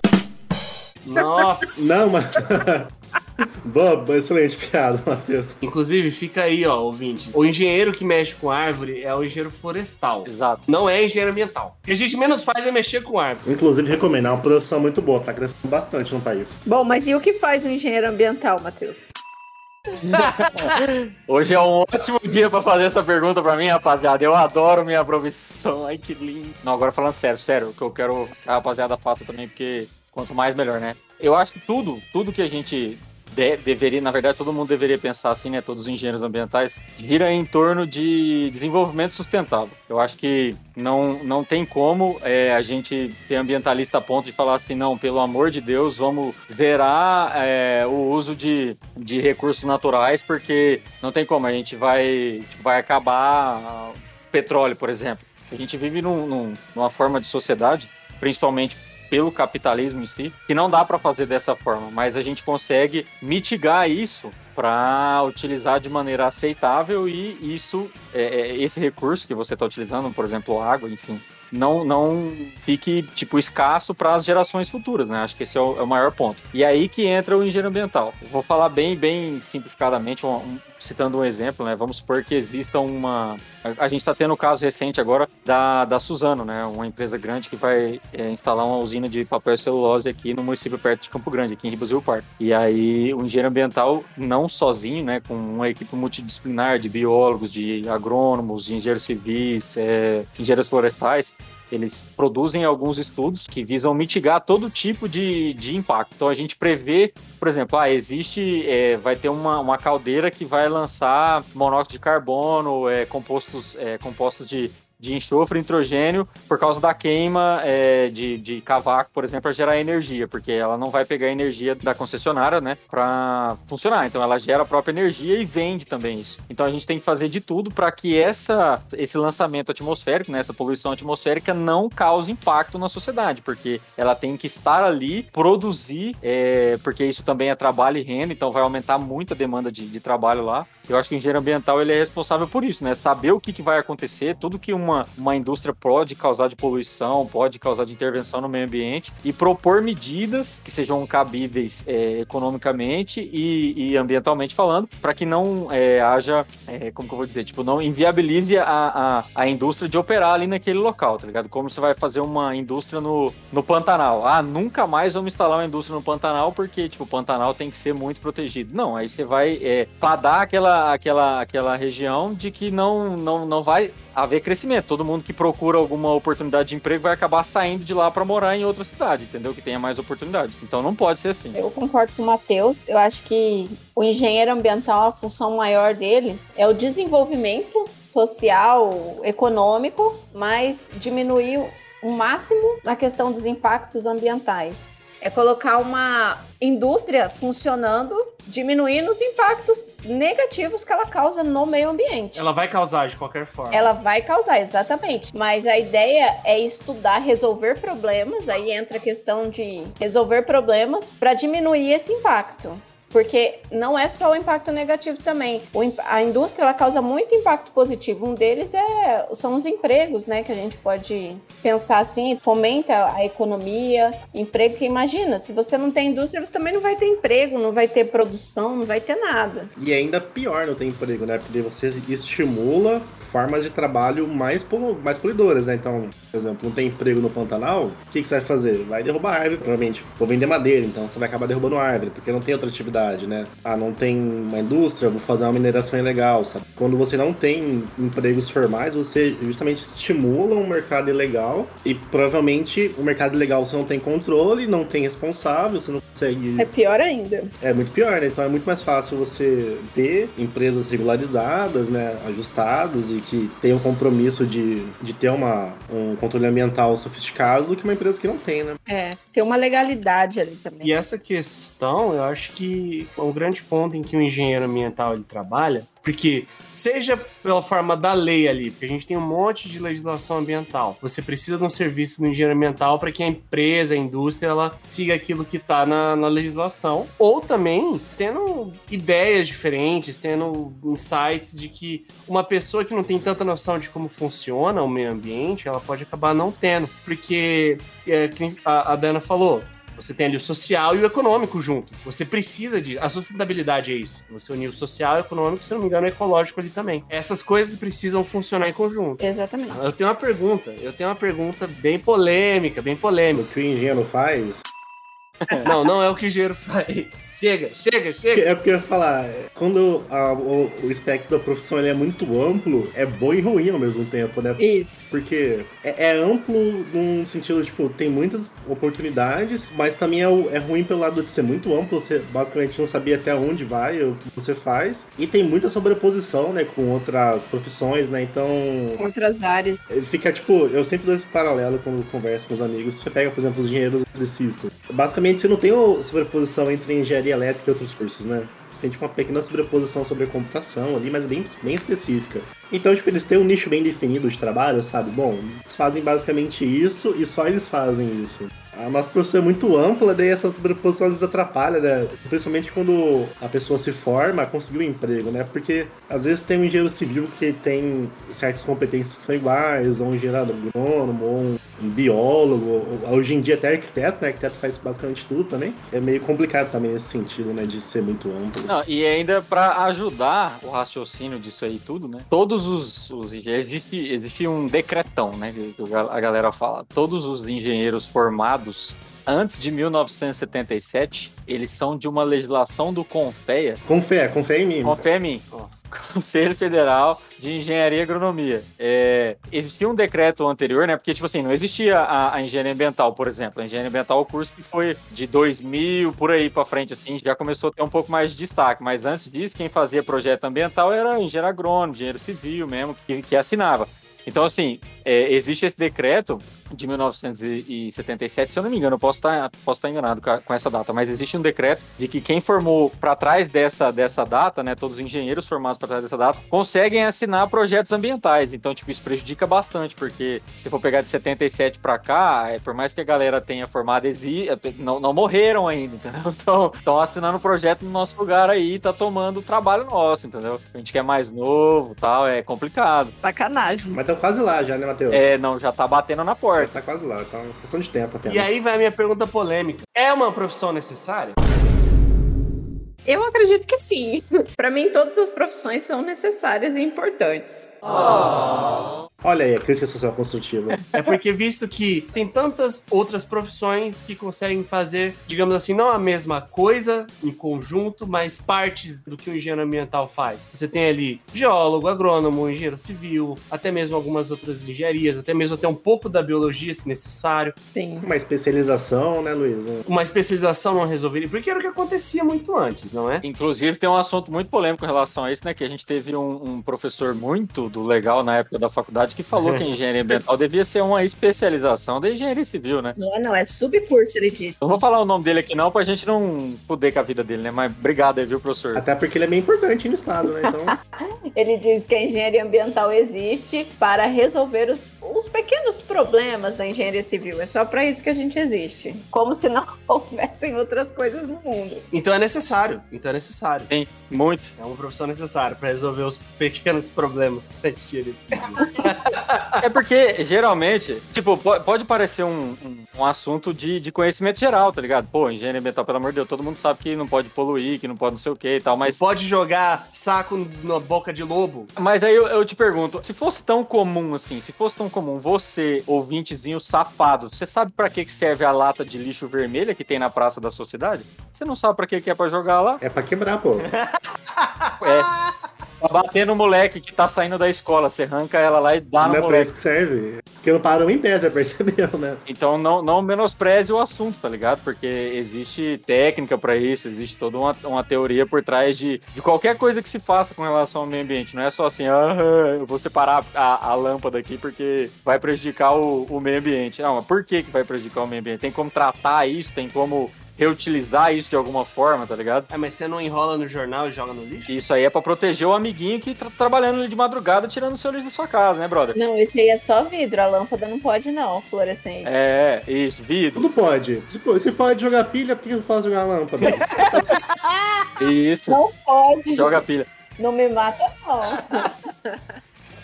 Nossa! Não, mas... Boa, excelente piada, Matheus. Inclusive, fica aí, ó, ouvinte. O engenheiro que mexe com árvore é o engenheiro florestal. Exato. Não é engenheiro ambiental. O que a gente menos faz é mexer com árvore. Inclusive, recomendo. É uma produção muito boa. Tá crescendo bastante no país. Bom, mas e o que faz um engenheiro ambiental, Matheus? Hoje é um ótimo dia pra fazer essa pergunta pra mim, rapaziada. Eu adoro minha profissão. Ai, que lindo. Não, agora falando sério. O que eu quero que a rapaziada faça também, porque... Quanto mais, melhor, né? Eu acho que tudo que a gente deveria, na verdade, todo mundo deveria pensar assim, né? Todos os engenheiros ambientais gira em torno de desenvolvimento sustentável. Eu acho que não tem como a gente ser ambientalista a ponto de falar assim, não, pelo amor de Deus, vamos zerar o uso de recursos naturais, porque não tem como, a gente vai acabar petróleo, por exemplo. A gente vive numa forma de sociedade, principalmente pelo capitalismo em si, que não dá para fazer dessa forma, mas a gente consegue mitigar isso para utilizar de maneira aceitável e isso, esse recurso que você está utilizando, por exemplo, água, enfim, não fique tipo escasso para as gerações futuras, né? Acho que esse é o maior ponto. E aí que entra o engenheiro ambiental. Eu vou falar bem simplificadamente, citando um exemplo, né? Vamos supor que exista uma... A gente está tendo um caso recente agora da Suzano, né? Uma empresa grande que vai instalar uma usina de papel e celulose aqui no município perto de Campo Grande, aqui em Ribas do Rio Pardo. E aí o engenheiro ambiental, não sozinho, né? Com uma equipe multidisciplinar de biólogos, de agrônomos, de engenheiros civis, engenheiros florestais, eles produzem alguns estudos que visam mitigar todo tipo de impacto. Então, a gente prevê, por exemplo, vai ter uma caldeira que vai lançar monóxido de carbono, compostos de enxofre, nitrogênio, por causa da queima de cavaco, por exemplo, para gerar energia, porque ela não vai pegar a energia da concessionária, né, para funcionar. Então, ela gera a própria energia e vende também isso. Então, a gente tem que fazer de tudo para que esse lançamento atmosférico, né, essa poluição atmosférica, não cause impacto na sociedade, porque ela tem que estar ali, produzir, porque isso também é trabalho e renda, então vai aumentar muito a demanda de trabalho lá. Eu acho que o engenheiro ambiental ele é responsável por isso, né, saber o que vai acontecer, tudo que uma uma indústria pode causar de poluição, pode causar de intervenção no meio ambiente, e propor medidas que sejam cabíveis economicamente e ambientalmente falando, para que não haja, como que eu vou dizer, tipo, não inviabilize a indústria de operar ali naquele local, tá ligado? Como você vai fazer uma indústria no Pantanal. Ah, nunca mais vamos instalar uma indústria no Pantanal, porque, tipo, o Pantanal tem que ser muito protegido. Não, aí você vai padar aquela região de que não vai haver crescimento. Todo mundo que procura alguma oportunidade de emprego vai acabar saindo de lá para morar em outra cidade, entendeu? Que tenha mais oportunidade. Então não pode ser assim. Eu concordo com o Matheus. Eu acho que o engenheiro ambiental, a função maior dele é o desenvolvimento social, econômico, mas diminuir o máximo na questão dos impactos ambientais. É colocar uma indústria funcionando, diminuindo os impactos negativos que ela causa no meio ambiente. Ela vai causar de qualquer forma. Ela vai causar, exatamente. Mas a ideia é estudar, resolver problemas. Aí entra a questão de resolver problemas para diminuir esse impacto. Porque não é só o impacto negativo também. A indústria, ela causa muito impacto positivo. Um deles são os empregos, né? Que a gente pode pensar assim, fomenta a economia, emprego. Porque imagina, se você não tem indústria, você também não vai ter emprego, não vai ter produção, não vai ter nada. E ainda pior não ter emprego, né? Porque você estimula formas de trabalho mais poluidoras, né? Então, por exemplo, não tem emprego no Pantanal, o que você vai fazer? Vai derrubar árvore, provavelmente. Vou vender madeira, então você vai acabar derrubando árvore, porque não tem outra atividade. Né? Ah, não tem uma indústria, vou fazer uma mineração ilegal, sabe? Quando você não tem empregos formais, você justamente estimula um mercado ilegal e provavelmente o mercado ilegal você não tem controle, não tem responsável, você não consegue... É pior ainda. É muito pior, né? Então é muito mais fácil você ter empresas regularizadas, né? Ajustadas e que tenham um compromisso de ter um controle ambiental sofisticado do que uma empresa que não tem, né? É, tem uma legalidade ali também. E essa questão, eu acho que o grande ponto em que o engenheiro ambiental ele trabalha, porque seja pela forma da lei ali, porque a gente tem um monte de legislação ambiental, você precisa de um serviço do engenheiro ambiental para que a empresa, a indústria, ela siga aquilo que está na legislação, ou também tendo ideias diferentes, tendo insights de que uma pessoa que não tem tanta noção de como funciona o meio ambiente, ela pode acabar não tendo, porque a Dayana falou, você tem ali o social e o econômico junto. Você precisa de... A sustentabilidade é isso. Você unir o social e o econômico, se não me engano, o ecológico ali também. Essas coisas precisam funcionar em conjunto. Exatamente. Eu tenho uma pergunta bem polêmica. O que o engenheiro faz... Não é o que o engenheiro faz. Chega. É porque eu ia falar, quando o espectro da profissão ele é muito amplo, é bom e ruim ao mesmo tempo, né? Isso. Porque é amplo num sentido, tipo, tem muitas oportunidades, mas também é ruim pelo lado de ser muito amplo, você basicamente não sabia até onde vai, o que você faz. E tem muita sobreposição, né, com outras profissões, né? Então... Outras áreas. Fica, tipo, eu sempre dou esse paralelo quando converso com os amigos. Você pega, por exemplo, os engenheiros eletricistas. Basicamente, você não tem sobreposição entre engenharia elétrica e outros cursos, né? Você tem, tipo, uma pequena sobreposição sobre a computação ali, mas bem, bem específica. Então, tipo, eles têm um nicho bem definido de trabalho, sabe? Bom, eles fazem basicamente isso e só eles fazem isso. A nossa profissão é muito ampla, daí essa sobreposição às vezes atrapalha, né? Principalmente quando a pessoa se forma a conseguir um emprego, né? Porque às vezes tem um engenheiro civil que tem certas competências que são iguais, ou um engenheiro agrônomo, ou um biólogo, ou, hoje em dia até arquiteto, né? Arquiteto faz basicamente tudo também. É meio complicado também nesse sentido, né? De ser muito amplo. Não, e ainda pra ajudar o raciocínio disso aí tudo, né? Todos os engenheiros... Existe um decretão, né? Que a galera fala. Todos os engenheiros formados antes de 1977, eles são de uma legislação do Confea. Confea em mim. Nossa. Conselho Federal de Engenharia e Agronomia. Existia um decreto anterior, né? Porque, tipo assim, não existia a engenharia ambiental, por exemplo. A engenharia ambiental é o curso que foi de 2000, por aí pra frente, assim, já começou a ter um pouco mais de destaque. Mas antes disso, quem fazia projeto ambiental era engenheiro agrônomo, engenheiro civil mesmo, que assinava. Então, assim, Existe esse decreto de 1977, se eu não me engano, eu posso estar enganado com essa data, mas existe um decreto de que quem formou para trás dessa data, né, todos os engenheiros formados para trás dessa data, conseguem assinar projetos ambientais. Então, tipo, isso prejudica bastante, porque se for pegar de 77 para cá, por mais que a galera tenha formado, não morreram ainda, entendeu? Então, estão assinando projeto no nosso lugar aí, tá tomando o trabalho nosso, entendeu? A gente quer mais novo e tal, é complicado. Sacanagem. Mas tá quase lá já, né, Matheus? Não, já tá batendo na porta. Já tá quase lá, então é questão de tempo até. E aí vai a minha pergunta polêmica. É uma profissão necessária? Eu acredito que sim. Pra mim, todas as profissões são necessárias e importantes. Oh. Olha aí, a crítica social construtiva. É porque visto que tem tantas outras profissões que conseguem fazer, digamos assim, não a mesma coisa em conjunto, mas partes do que o engenheiro ambiental faz. Você tem ali geólogo, agrônomo, engenheiro civil, até mesmo algumas outras engenharias, até mesmo até um pouco da biologia, se necessário. Sim. Uma especialização, né, Luiz? Uma especialização não resolveria, porque era o que acontecia muito antes, não é? Inclusive, tem um assunto muito polêmico em relação a isso, né, que a gente teve um professor muito do legal na época da faculdade, que falou que a engenharia ambiental devia ser uma especialização da engenharia civil, né? Não, é subcurso, ele disse. Não vou falar o nome dele aqui não, pra gente não poder com a vida dele, né? Mas obrigado aí, viu, professor? Até porque ele é bem importante no estado, né? Então... Ele diz que a engenharia ambiental existe para resolver os pequenos problemas da engenharia civil. É só pra isso que a gente existe. Como se não houvessem outras coisas no mundo. Então é necessário. Sim, muito. É uma profissão necessária pra resolver os pequenos problemas da engenharia civil. É porque, geralmente, tipo, pode parecer um assunto de conhecimento geral, tá ligado? Pô, engenharia ambiental, pelo amor de Deus, todo mundo sabe que não pode poluir, que não pode não sei o que e tal, mas... Pode jogar saco na boca de lobo. Mas aí eu te pergunto, se fosse tão comum, você, ouvintezinho safado, você sabe pra que serve a lata de lixo vermelha que tem na praça da sua cidade? Você não sabe pra que é pra jogar lá? É pra quebrar, pô. Pra bater no moleque que tá saindo da escola, você arranca ela lá e dá no moleque. Não é pra isso que serve, porque não parou em pé, já percebeu, né? Então não menospreze o assunto, tá ligado? Porque existe técnica pra isso, existe toda uma teoria por trás de qualquer coisa que se faça com relação ao meio ambiente. Não é só assim, eu vou separar a lâmpada aqui porque vai prejudicar o meio ambiente. Não, mas por que vai prejudicar o meio ambiente? Tem como tratar isso, tem como... reutilizar isso de alguma forma, tá ligado? Mas você não enrola no jornal e joga no lixo? Isso aí é pra proteger o amiguinho que tá trabalhando ali de madrugada, tirando o seu lixo da sua casa, né, brother? Não, esse aí é só vidro, a lâmpada não pode não, fluorescente. É, isso, vidro. Tudo pode. Você pode jogar pilha, por que não pode jogar a lâmpada? Isso. Não pode. Joga pilha. Não me mata, não.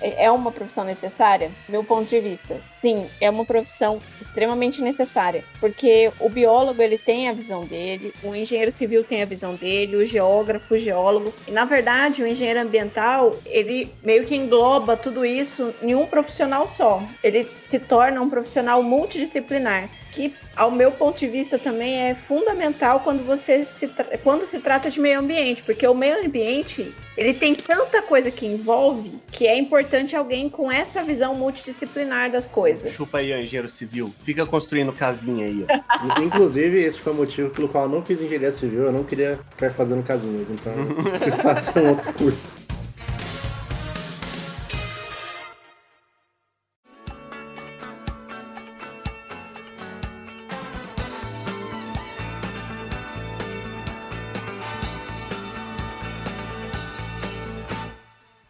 É uma profissão necessária? Meu ponto de vista, sim, é uma profissão extremamente necessária, porque o biólogo, ele tem a visão dele, o engenheiro civil tem a visão dele, o geógrafo, o geólogo, e na verdade o engenheiro ambiental, ele meio que engloba tudo isso em um profissional só, ele se torna um profissional multidisciplinar, que, ao meu ponto de vista, também é fundamental quando se trata de meio ambiente, porque o meio ambiente, ele tem tanta coisa que envolve que é importante alguém com essa visão multidisciplinar das coisas. Chupa aí, engenheiro civil. Fica construindo casinha aí, ó. Inclusive, esse foi o motivo pelo qual eu não fiz engenharia civil, eu não queria ficar fazendo casinhas, então eu faço um outro curso.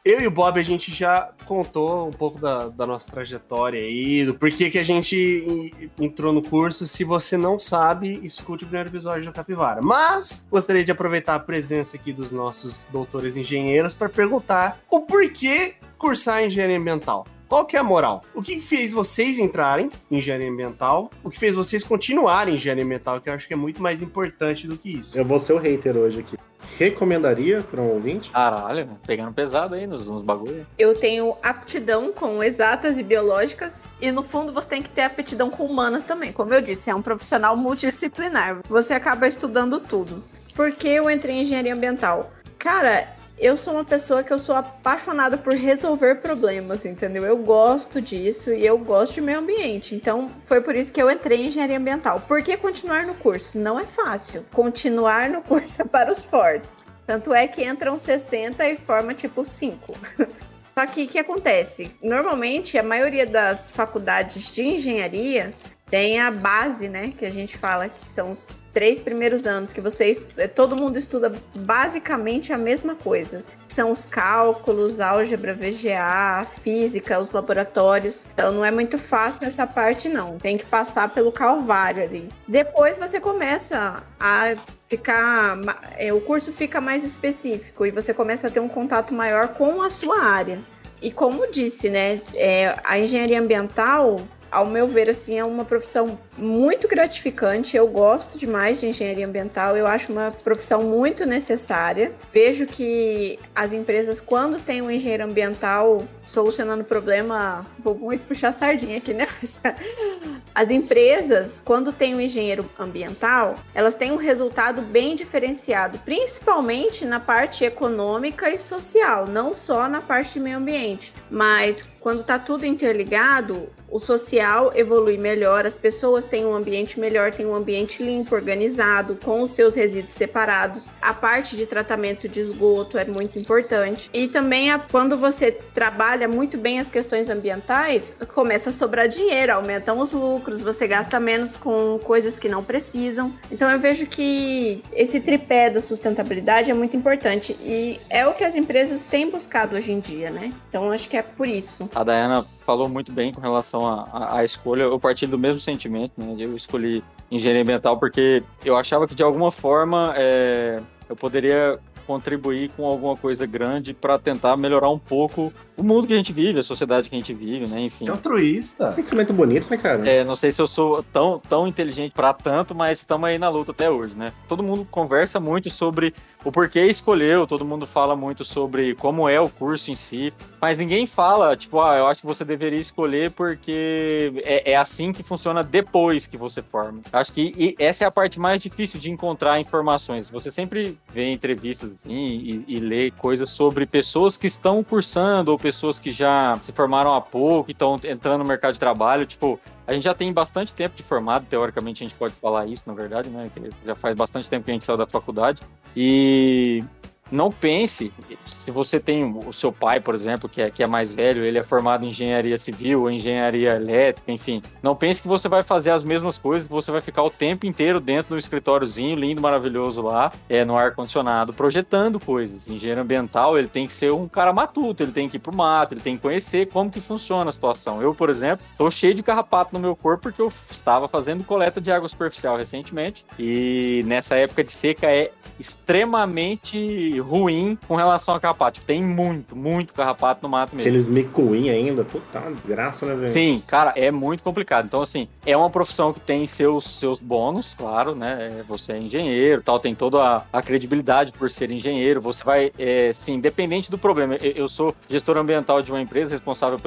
Eu e o Bob, a gente já contou um pouco da nossa trajetória aí, do porquê que a gente entrou no curso. Se você não sabe, escute o primeiro episódio do Capivara. Mas gostaria de aproveitar a presença aqui dos nossos doutores engenheiros para perguntar o porquê cursar engenharia ambiental. Qual que é a moral? O que fez vocês entrarem em engenharia ambiental? O que fez vocês continuarem em engenharia ambiental? Que eu acho que é muito mais importante do que isso. Eu vou ser o hater hoje aqui. Recomendaria para um ouvinte? Caralho, pegando pesado aí nos bagulho. Eu tenho aptidão com exatas e biológicas. E no fundo você tem que ter aptidão com humanas também. Como eu disse, é um profissional multidisciplinar. Você acaba estudando tudo. Por que eu entrei em engenharia ambiental? Cara... Eu sou uma pessoa que eu sou apaixonada por resolver problemas, entendeu? Eu gosto disso e eu gosto de meio ambiente. Então, foi por isso que eu entrei em engenharia ambiental. Por que continuar no curso? Não é fácil. Continuar no curso é para os fortes. Tanto é que entram 60 e forma tipo 5. Só que o que acontece? Normalmente, a maioria das faculdades de engenharia tem a base, né? Que a gente fala que são os 3 primeiros anos, que todo mundo estuda basicamente a mesma coisa. São os cálculos, álgebra, VGA, física, os laboratórios. Então, não é muito fácil essa parte, não. Tem que passar pelo calvário ali. Depois, você começa a ficar... o curso fica mais específico e você começa a ter um contato maior com a sua área. E como disse, né? A engenharia ambiental... Ao meu ver, assim, é uma profissão muito gratificante. Eu gosto demais de engenharia ambiental. Eu acho uma profissão muito necessária. Vejo que as empresas, quando tem um engenheiro ambiental solucionando problema... Vou muito puxar sardinha aqui, né? As empresas, quando tem um engenheiro ambiental, elas têm um resultado bem diferenciado, principalmente na parte econômica e social, não só na parte de meio ambiente. Mas quando está tudo interligado... O social evolui melhor, as pessoas têm um ambiente melhor, têm um ambiente limpo, organizado, com os seus resíduos separados. A parte de tratamento de esgoto é muito importante. E também, quando você trabalha muito bem as questões ambientais, começa a sobrar dinheiro, aumentam os lucros, você gasta menos com coisas que não precisam. Então, eu vejo que esse tripé da sustentabilidade é muito importante e é o que as empresas têm buscado hoje em dia, né? Então, acho que é por isso. A Dayana falou muito bem com relação à escolha. Eu parti do mesmo sentimento, né? Eu escolhi engenharia ambiental porque eu achava que, de alguma forma, eu poderia contribuir com alguma coisa grande para tentar melhorar um pouco o mundo que a gente vive, a sociedade que a gente vive, né? Enfim. Que altruísta. Pensamento bonito, né, cara? Não sei se eu sou tão inteligente para tanto, mas estamos aí na luta até hoje, né? Todo mundo conversa muito sobre o porquê escolheu, todo mundo fala muito sobre como é o curso em si, mas ninguém fala, tipo, eu acho que você deveria escolher porque é assim que funciona depois que você forma. Acho que essa é a parte mais difícil de encontrar informações. Você sempre vê entrevistas e lê coisas sobre pessoas que estão cursando ou pessoas que já se formaram há pouco e estão entrando no mercado de trabalho, tipo... A gente já tem bastante tempo de formado, teoricamente a gente pode falar isso, na verdade, né? Que já faz bastante tempo que a gente saiu da faculdade. E não pense, se você tem o seu pai, por exemplo, que é mais velho, ele é formado em engenharia civil, engenharia elétrica, enfim. Não pense que você vai fazer as mesmas coisas, que você vai ficar o tempo inteiro dentro do escritóriozinho, lindo, maravilhoso lá, no ar-condicionado, projetando coisas. Engenheiro ambiental, ele tem que ser um cara matuto, ele tem que ir pro mato, ele tem que conhecer como que funciona a situação. Eu, por exemplo, tô cheio de carrapato no meu corpo porque eu estava fazendo coleta de água superficial recentemente e nessa época de seca é extremamente ruim com relação a carrapato. Tipo, tem muito, muito carrapato no mato mesmo. Aqueles micuinhos ainda, puta, uma desgraça, né, velho? Sim, cara, é muito complicado. Então, assim, é uma profissão que tem seus bônus, claro, né? Você é engenheiro, tal, tem toda a credibilidade por ser engenheiro. Você vai, sim, independente do problema. Eu sou gestor ambiental de uma empresa, responsável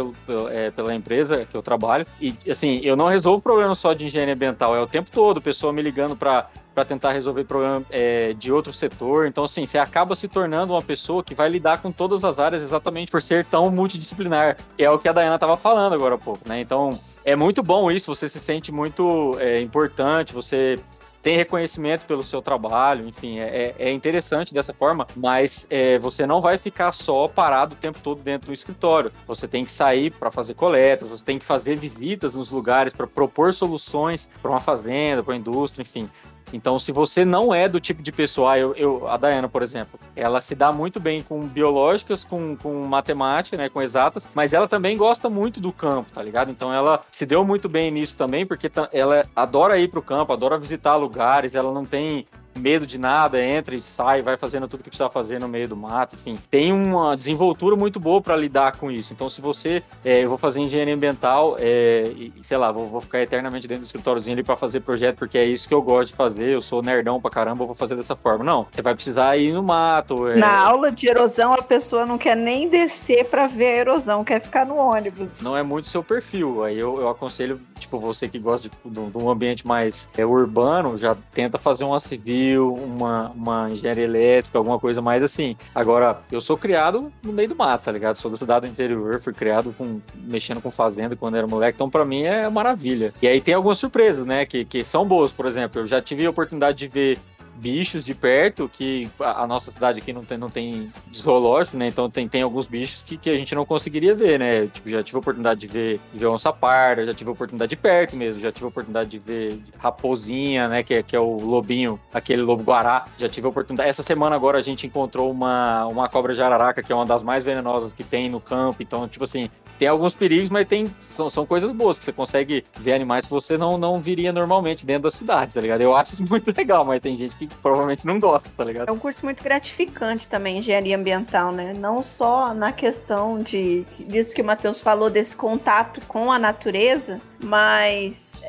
pela empresa que eu trabalho. E, assim, eu não resolvo o problema só de engenharia ambiental. É o tempo todo, pessoa me ligando para tentar resolver problema de outro setor. Então, assim, você acaba se tornando uma pessoa que vai lidar com todas as áreas exatamente por ser tão multidisciplinar, que é o que a Dayana estava falando agora há pouco, né? Então, é muito bom isso, você se sente muito importante, você tem reconhecimento pelo seu trabalho, enfim, é interessante dessa forma, mas você não vai ficar só parado o tempo todo dentro do escritório. Você tem que sair para fazer coletas, você tem que fazer visitas nos lugares para propor soluções para uma fazenda, para a indústria, enfim. Então, se você não é do tipo de pessoa, a Dayana, por exemplo, ela se dá muito bem com biológicas, com matemática, né, com exatas, mas ela também gosta muito do campo, tá ligado? Então, ela se deu muito bem nisso também, porque ela adora ir pro campo, adora visitar lugares, ela não tem medo de nada, entra e sai, vai fazendo tudo que precisa fazer no meio do mato, enfim. Tem uma desenvoltura muito boa para lidar com isso. Então, se você, eu vou fazer engenharia ambiental, sei lá, vou ficar eternamente dentro do escritóriozinho ali para fazer projeto, porque é isso que eu gosto de fazer, eu sou nerdão pra caramba, eu vou fazer dessa forma. Não, você vai precisar ir no mato. Na aula de erosão, a pessoa não quer nem descer para ver a erosão, quer ficar no ônibus. Não é muito seu perfil. Aí eu aconselho, tipo, você que gosta de um ambiente mais urbano, já tenta fazer uma civil, uma engenharia elétrica, alguma coisa mais assim. Agora, eu sou criado no meio do mato, tá ligado? Sou da cidade do interior, fui criado mexendo com fazenda quando era moleque, então pra mim é maravilha. E aí tem algumas surpresas, né, que são boas, por exemplo, eu já tive a oportunidade de ver bichos de perto, que a nossa cidade aqui não tem zoológico, né? Então tem alguns bichos que a gente não conseguiria ver, né? Tipo, já tive a oportunidade de ver onça parda, já tive a oportunidade de perto mesmo, já tive a oportunidade de ver raposinha, né? Que é o lobinho, aquele lobo-guará. Já tive a oportunidade. Essa semana agora a gente encontrou uma cobra de jararaca, que é uma das mais venenosas que tem no campo. Então, tipo assim, tem alguns perigos, mas são coisas boas, que você consegue ver animais que você não viria normalmente dentro da cidade, tá ligado? Eu acho isso muito legal, mas tem gente que provavelmente não gosta, tá ligado? É um curso muito gratificante também, engenharia ambiental, né? Não só na questão disso que o Matheus falou, desse contato com a natureza, mas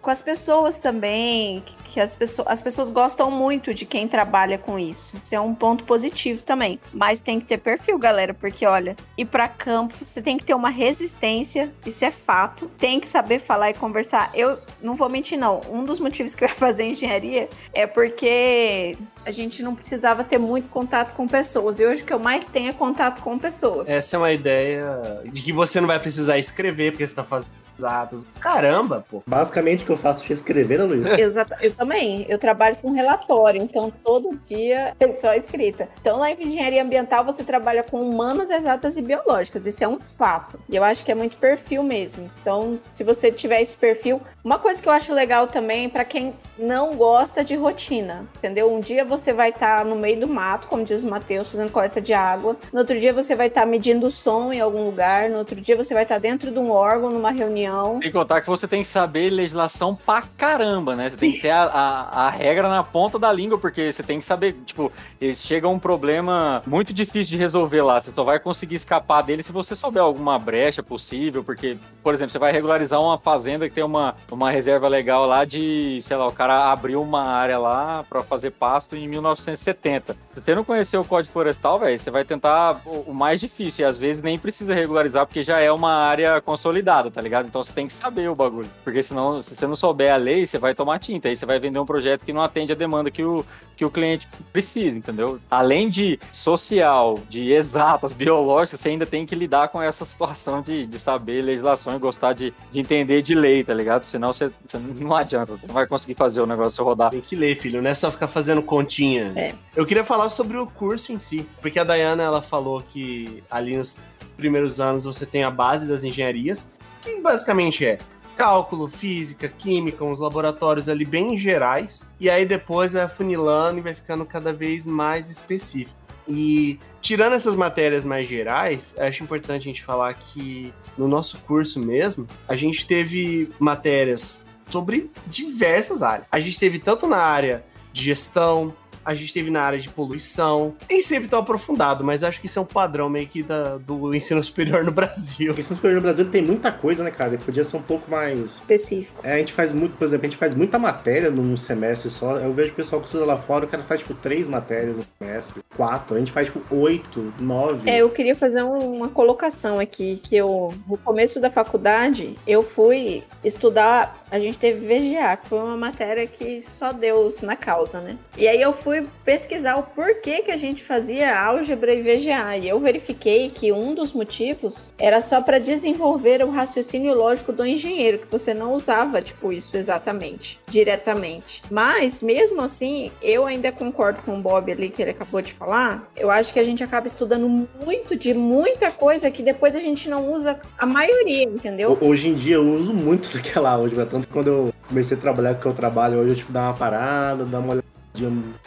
com as pessoas também, que as pessoas gostam muito de quem trabalha com isso. Isso é um ponto positivo também. Mas tem que ter perfil, galera, porque, olha, ir pra campo, você tem que ter uma resistência, isso é fato. Tem que saber falar e conversar. Eu não vou mentir, não. Um dos motivos que eu ia fazer engenharia é porque a gente não precisava ter muito contato com pessoas. E hoje o que eu mais tenho é contato com pessoas. Essa é uma ideia de que você não vai precisar escrever, porque você tá fazendo exatas. Caramba, pô. Basicamente o que eu faço é escrever, né, Luiz? Exato. Eu também. Eu trabalho com relatório, então todo dia é só escrita. Então, lá em engenharia ambiental, você trabalha com humanas, exatas e biológicas. Isso é um fato. E eu acho que é muito perfil mesmo. Então, se você tiver esse perfil... Uma coisa que eu acho legal também, pra quem não gosta de rotina, entendeu? Um dia você vai estar no meio do mato, como diz o Matheus, fazendo coleta de água. No outro dia você vai estar medindo o som em algum lugar. No outro dia você vai estar dentro de um órgão, numa reunião. Tem que contar que você tem que saber legislação pra caramba, né? Você tem que ter a regra na ponta da língua, porque você tem que saber, tipo, chega um problema muito difícil de resolver lá. Você só vai conseguir escapar dele se você souber alguma brecha possível, porque, por exemplo, você vai regularizar uma fazenda que tem uma reserva legal lá de, sei lá, o cara abriu uma área lá pra fazer pasto em 1970. Se você não conhecer o Código Florestal, velho, você vai tentar o mais difícil, e às vezes nem precisa regularizar, porque já é uma área consolidada, tá ligado? Então você tem que saber o bagulho, porque senão, se você não souber a lei, você vai tomar tinta, aí você vai vender um projeto que não atende a demanda que o cliente precisa, entendeu? Além de social, de exatas, biológicas, você ainda tem que lidar com essa situação de saber legislação e gostar de entender de lei, tá ligado? Senão você não adianta, você não vai conseguir fazer o negócio rodar. Tem que ler, filho, não é só ficar fazendo continha. É. Eu queria falar sobre o curso em si, porque a Dayana, ela falou que ali nos primeiros anos você tem a base das engenharias, que basicamente é cálculo, física, química, uns laboratórios ali bem gerais, e aí depois vai afunilando e vai ficando cada vez mais específico. E tirando essas matérias mais gerais, acho importante a gente falar que no nosso curso mesmo, a gente teve matérias sobre diversas áreas. A gente teve tanto na área de gestão, a gente teve na área de poluição, nem sempre tão aprofundado, mas acho que isso é um padrão meio que do ensino superior no Brasil. O ensino superior no Brasil tem muita coisa, né, cara? Ele podia ser um pouco mais específico. É, a gente faz muito, por exemplo, a gente faz muita matéria num semestre só. Eu vejo o pessoal que estuda lá fora, o cara faz, tipo, 3 matérias no semestre, 4. A gente faz, tipo, 8, 9. É, eu queria fazer uma colocação aqui, que eu, no começo da faculdade, eu fui estudar, a gente teve VGA, que foi uma matéria que só Deus na causa, né? E aí eu fui pesquisar o porquê que a gente fazia álgebra e VGA, e eu verifiquei que um dos motivos era só para desenvolver o raciocínio lógico do engenheiro, que você não usava, tipo, isso exatamente, diretamente. Mas, mesmo assim, eu ainda concordo com o Bob ali, que ele acabou de falar, eu acho que a gente acaba estudando muito de muita coisa que depois a gente não usa a maioria, entendeu? Hoje em dia eu uso muito daquela álgebra, tanto que quando eu comecei a trabalhar com o que eu trabalho hoje, eu tipo, dar uma parada, dar uma olhada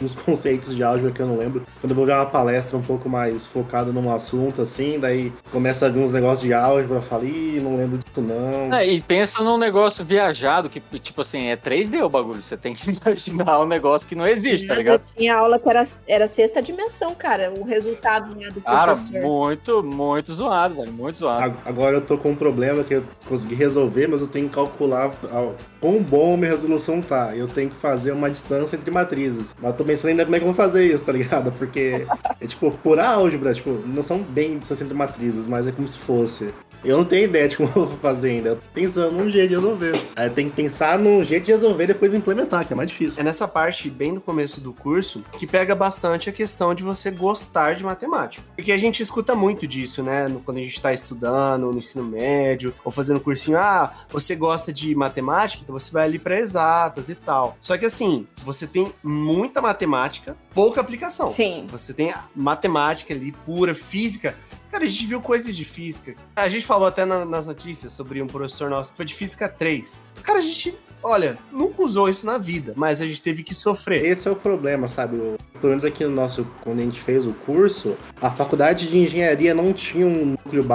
nos conceitos de álgebra que eu não lembro. Quando eu vou ver uma palestra um pouco mais focada num assunto, assim, daí começa a vir uns negócios de álgebra, eu falo, ih, não lembro disso não. É, e pensa num negócio viajado, que tipo assim, é 3D o bagulho, você tem que imaginar um negócio que não existe, tá ligado? Eu tinha aula que era 6ª dimensão, cara, o resultado, né, do professor. Cara, muito zoado, velho, muito zoado. Agora eu tô com um problema que eu consegui resolver, mas eu tenho que calcular quão bom minha resolução tá, eu tenho que fazer uma distância entre matrizes. Mas eu tô pensando ainda como é que eu vou fazer isso, tá ligado? Porque é tipo, por álgebra, tipo, não são bem distância entre matrizes, mas é como se fosse. Eu não tenho ideia de como eu vou fazer ainda. Eu tô pensando num jeito de resolver. Aí tem que pensar num jeito de resolver e depois implementar, que é mais difícil. É nessa parte, bem do começo do curso, que pega bastante a questão de você gostar de matemática. Porque a gente escuta muito disso, né? Quando a gente tá estudando, no ensino médio, ou fazendo cursinho. Ah, você gosta de matemática? Então você vai ali pra exatas e tal. Só que assim, você tem muita matemática, pouca aplicação. Sim. Você tem matemática ali, pura, física... Cara, a gente viu coisas de física. A gente falou até nas notícias sobre um professor nosso que foi de física 3. Cara, a gente, olha, nunca usou isso na vida, mas a gente teve que sofrer. Esse é o problema, sabe? Pelo menos aqui no nosso, quando a gente fez o curso, a faculdade de engenharia não tinha um núcleo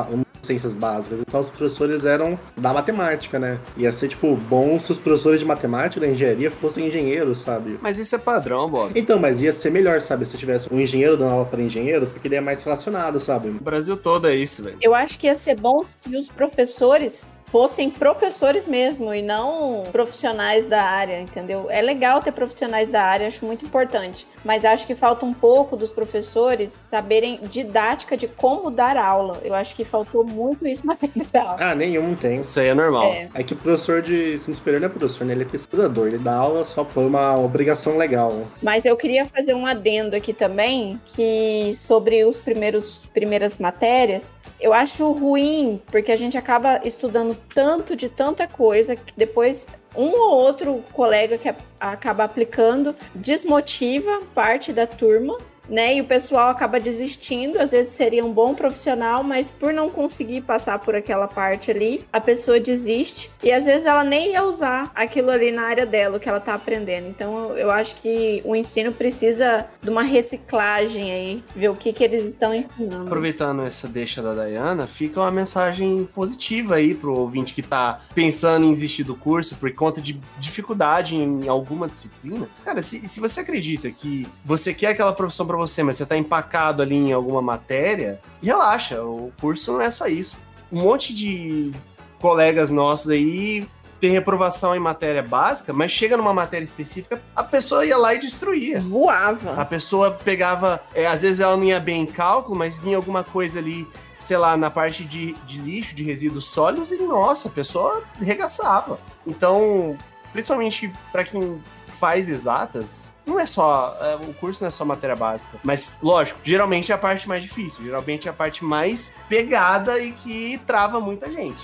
ciências básicas, então os professores eram da matemática, né? Ia ser, tipo, bom se os professores de matemática, da engenharia, fossem engenheiros, sabe? Mas isso é padrão, Bob. Então, mas ia ser melhor, sabe? Se tivesse um engenheiro dando aula pra engenheiro, porque ele é mais relacionado, sabe? O Brasil todo é isso, velho. Eu acho que ia ser bom se os professores fossem professores mesmo e não profissionais da área, entendeu? É legal ter profissionais da área, acho muito importante, mas acho que falta um pouco dos professores saberem didática de como dar aula. Eu acho que faltou muito isso na federal. Ah, nenhum tem. Isso aí é normal. É que o professor de ensino superior não é professor, né? Ele é pesquisador, ele dá aula só por uma obrigação legal. Mas eu queria fazer um adendo aqui também, que sobre os primeiras matérias, eu acho ruim, porque a gente acaba estudando tanto de tanta coisa que depois um ou outro colega que acaba aplicando desmotiva parte da turma, né? E o pessoal acaba desistindo. Às vezes seria um bom profissional, mas por não conseguir passar por aquela parte ali, a pessoa desiste. E às vezes ela nem ia usar aquilo ali na área dela, o que ela tá aprendendo. Então eu acho que o ensino precisa de uma reciclagem aí, ver o que eles estão ensinando. Aproveitando essa deixa da Dayana, fica uma mensagem positiva aí pro ouvinte que tá pensando em desistir do curso por conta de dificuldade em alguma disciplina. Cara, se você acredita que você quer aquela profissão pra você, mas você tá empacado ali em alguma matéria, relaxa, o curso não é só isso. Um monte de colegas nossos aí tem reprovação em matéria básica, mas chega numa matéria específica, a pessoa ia lá e destruía. Voava. A pessoa pegava, às vezes ela não ia bem em cálculo, mas vinha alguma coisa ali, sei lá, na parte de lixo, de resíduos sólidos, e nossa, a pessoa arregaçava. Então, principalmente pra quem faz exatas, o curso não é só matéria básica, mas lógico, geralmente é a parte mais difícil, geralmente é a parte mais pegada e que trava muita gente.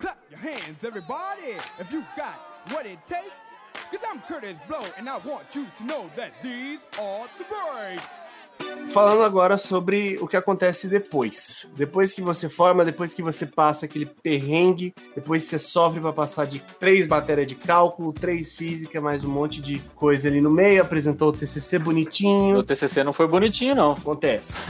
Clap your hands, everybody, if you got what it takes, 'cause I'm Curtis Blow and I want you to know that these are the breaks. Falando agora sobre o que acontece depois que você forma, depois que você passa aquele perrengue, depois que você sofre para passar de 3 matérias de cálculo, 3 física, mais um monte de coisa ali no meio, apresentou o TCC bonitinho. O TCC não foi bonitinho, não. Acontece.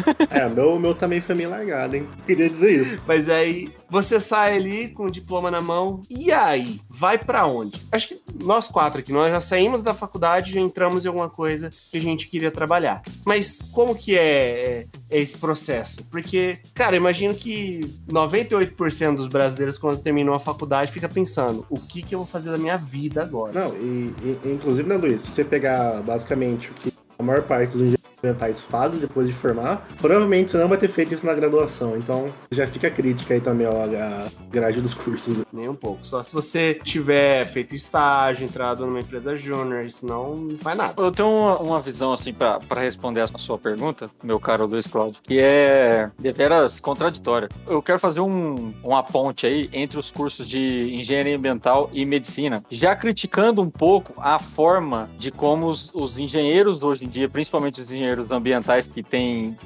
O meu também foi meio largado, hein? Queria dizer isso. Mas aí você sai ali com o diploma na mão, e aí? Vai para onde? Acho que nós 4 aqui, nós já saímos da faculdade e já entramos em alguma coisa que a gente queria trabalhar. Mas como que é esse processo? Porque, cara, imagino que 98% dos brasileiros, quando terminam a faculdade, fica pensando, o que eu vou fazer da minha vida agora? Não, e inclusive, né, Luiz, se você pegar basicamente o que a maior parte dos mentais fazem depois de formar, provavelmente você não vai ter feito isso na graduação, então já fica a crítica aí também, ó, a grade dos cursos. Nem um pouco, só se você tiver feito estágio, entrado numa empresa júnior, senão não faz nada. Eu tenho uma visão, assim, pra responder a sua pergunta, meu caro Luiz Cláudio, que é deveras contraditória. Eu quero fazer uma ponte aí entre os cursos de engenharia ambiental e medicina, já criticando um pouco a forma de como os engenheiros hoje em dia, principalmente os engenheiros ambientais, que tem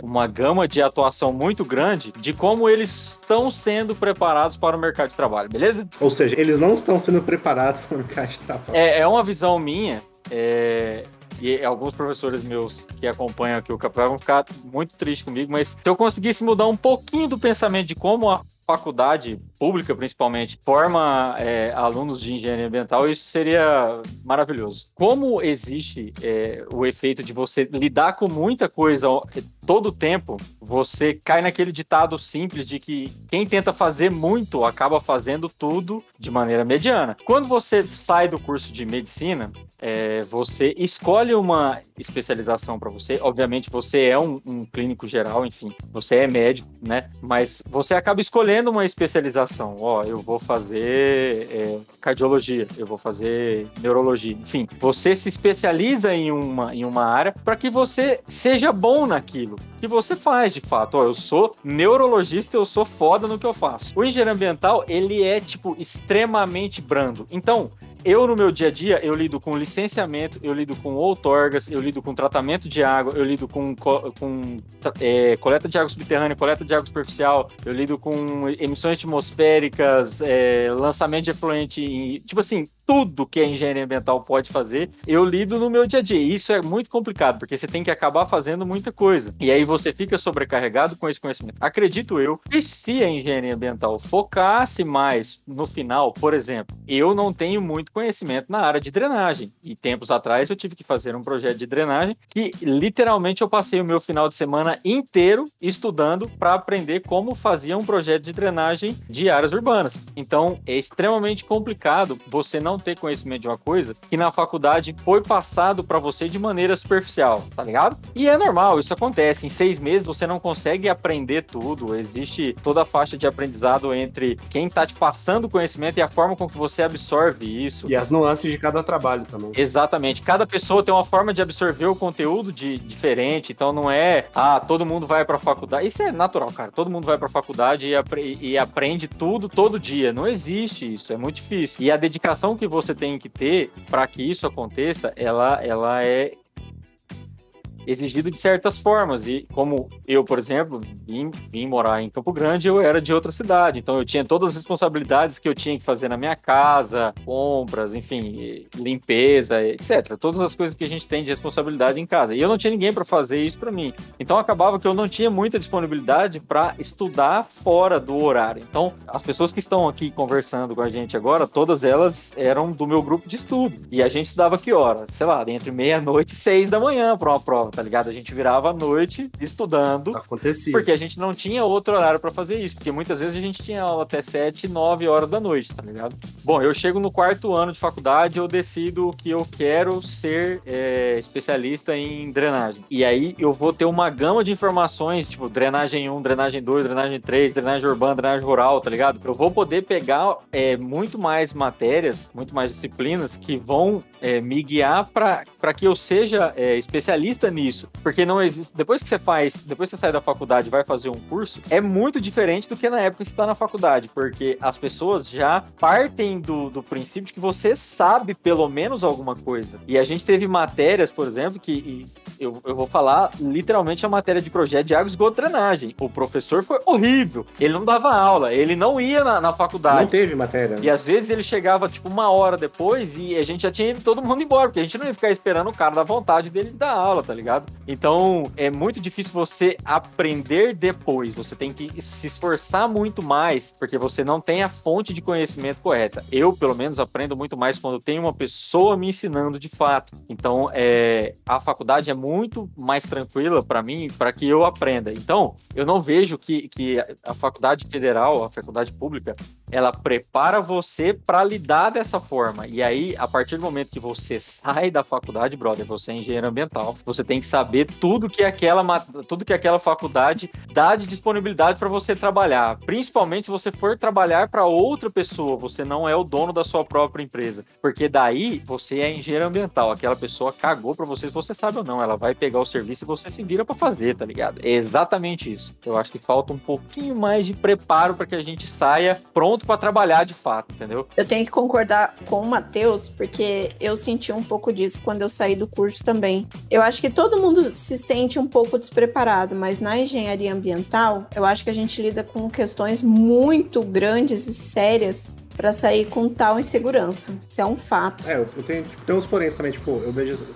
uma gama de atuação muito grande, de como eles estão sendo preparados para o mercado de trabalho, beleza? Ou seja, eles não estão sendo preparados para o mercado de trabalho. É uma visão minha, e alguns professores meus que acompanham aqui o Capitão vão ficar muito tristes comigo, mas se eu conseguisse mudar um pouquinho do pensamento de como a faculdade pública, principalmente, forma alunos de engenharia ambiental, isso seria maravilhoso. Como existe o efeito de você lidar com muita coisa todo o tempo, você cai naquele ditado simples de que quem tenta fazer muito acaba fazendo tudo de maneira mediana. Quando você sai do curso de medicina, você escolhe uma especialização para você. Obviamente, você é um clínico geral, enfim, você é médico, né? Mas você acaba escolhendo uma especialização. Eu vou fazer cardiologia, eu vou fazer neurologia, enfim. Você se especializa em uma área para que você seja bom naquilo que você faz, de fato. Eu sou neurologista, eu sou foda no que eu faço. O engenheiro ambiental, ele é, extremamente brando. Então, eu, no meu dia a dia, eu lido com licenciamento, eu lido com outorgas, eu lido com tratamento de água, eu lido com coleta de água subterrânea, coleta de água superficial, eu lido com emissões atmosféricas, lançamento de efluente, tudo que a engenharia ambiental pode fazer, eu lido no meu dia a dia. E isso é muito complicado, porque você tem que acabar fazendo muita coisa. E aí você fica sobrecarregado com esse conhecimento. Acredito eu que se a engenharia ambiental focasse mais no final, por exemplo, eu não tenho muito conhecimento na área de drenagem. E tempos atrás eu tive que fazer um projeto de drenagem que literalmente eu passei o meu final de semana inteiro estudando para aprender como fazia um projeto de drenagem de áreas urbanas. Então é extremamente complicado você não ter conhecimento de uma coisa que na faculdade foi passado para você de maneira superficial, tá ligado? E é normal, isso acontece. Em 6 meses você não consegue aprender tudo, existe toda a faixa de aprendizado entre quem tá te passando o conhecimento e a forma com que você absorve isso. E as nuances de cada trabalho também. Exatamente, cada pessoa tem uma forma de absorver o conteúdo diferente, então não é, todo mundo vai pra faculdade, isso é natural, cara, todo mundo vai pra faculdade e aprende tudo, todo dia, não existe isso, é muito difícil. E a dedicação que você tem que ter para que isso aconteça, ela é exigido de certas formas, e como eu, por exemplo, vim morar em Campo Grande, eu era de outra cidade, então eu tinha todas as responsabilidades que eu tinha que fazer na minha casa, compras, enfim, limpeza, etc. Todas as coisas que a gente tem de responsabilidade em casa, e eu não tinha ninguém para fazer isso para mim, então acabava que eu não tinha muita disponibilidade para estudar fora do horário. Então as pessoas que estão aqui conversando com a gente agora, todas elas eram do meu grupo de estudo, e a gente estudava que hora? Sei lá, entre 12h e 6h para uma prova, tá ligado? A gente virava à noite estudando. Acontecia. Porque a gente não tinha outro horário pra fazer isso, porque muitas vezes a gente tinha aula até 7, 9 horas da noite, tá ligado? Bom, eu chego no 4º ano de faculdade, eu decido que eu quero ser especialista em drenagem. E aí eu vou ter uma gama de informações, drenagem 1, drenagem 2, drenagem 3, drenagem urbana, drenagem rural, tá ligado? Eu vou poder pegar muito mais matérias, muito mais disciplinas que vão me guiar pra que eu seja especialista nisso. Porque não existe. Depois que você sai da faculdade e vai fazer um curso, é muito diferente do que na época que você está na faculdade, porque as pessoas já partem do princípio de que você sabe pelo menos alguma coisa. E a gente teve matérias, por exemplo, que eu vou falar literalmente a matéria de projeto de água, esgoto, drenagem. O professor foi horrível, ele não dava aula, ele não ia na faculdade. Não teve matéria. Né? E às vezes ele chegava 1 hora depois e a gente já tinha ido todo mundo embora, porque a gente não ia ficar esperando o cara da vontade dele dar aula, tá ligado? Então, é muito difícil você aprender depois, você tem que se esforçar muito mais, porque você não tem a fonte de conhecimento correta. Eu, pelo menos, aprendo muito mais quando tem uma pessoa me ensinando de fato. Então, a faculdade é muito mais tranquila para mim, para que eu aprenda. Então, eu não vejo que a faculdade federal, a faculdade pública, ela prepara você para lidar dessa forma. E aí, a partir do momento que você sai da faculdade, brother, você é engenheiro ambiental, você tem que saber tudo que aquela faculdade dá de disponibilidade para você trabalhar. Principalmente se você for trabalhar para outra pessoa, você não é o dono da sua própria empresa, porque daí você é engenheiro ambiental. Aquela pessoa cagou para você, se você sabe ou não, ela vai pegar o serviço e você se vira para fazer, tá ligado? É exatamente isso. Eu acho que falta um pouquinho mais de preparo para que a gente saia pronto para trabalhar de fato, entendeu? Eu tenho que concordar com o Matheus, porque eu senti um pouco disso quando eu saí do curso também. Eu acho que todo mundo se sente um pouco despreparado, mas na engenharia ambiental, eu acho que a gente lida com questões muito grandes e sérias para sair com tal insegurança. Isso é um fato. Eu tenho uns porém também, eu vejo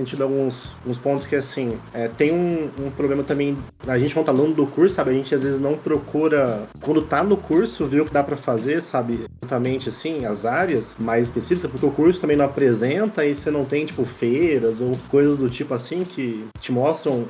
sentido alguns pontos que, assim, tem um problema também, a gente quando tá aluno do curso, sabe, a gente às vezes não procura, quando tá no curso, ver o que dá pra fazer, sabe, exatamente, assim, as áreas mais específicas, porque o curso também não apresenta e você não tem, tipo, feiras ou coisas do tipo, assim, que te mostram...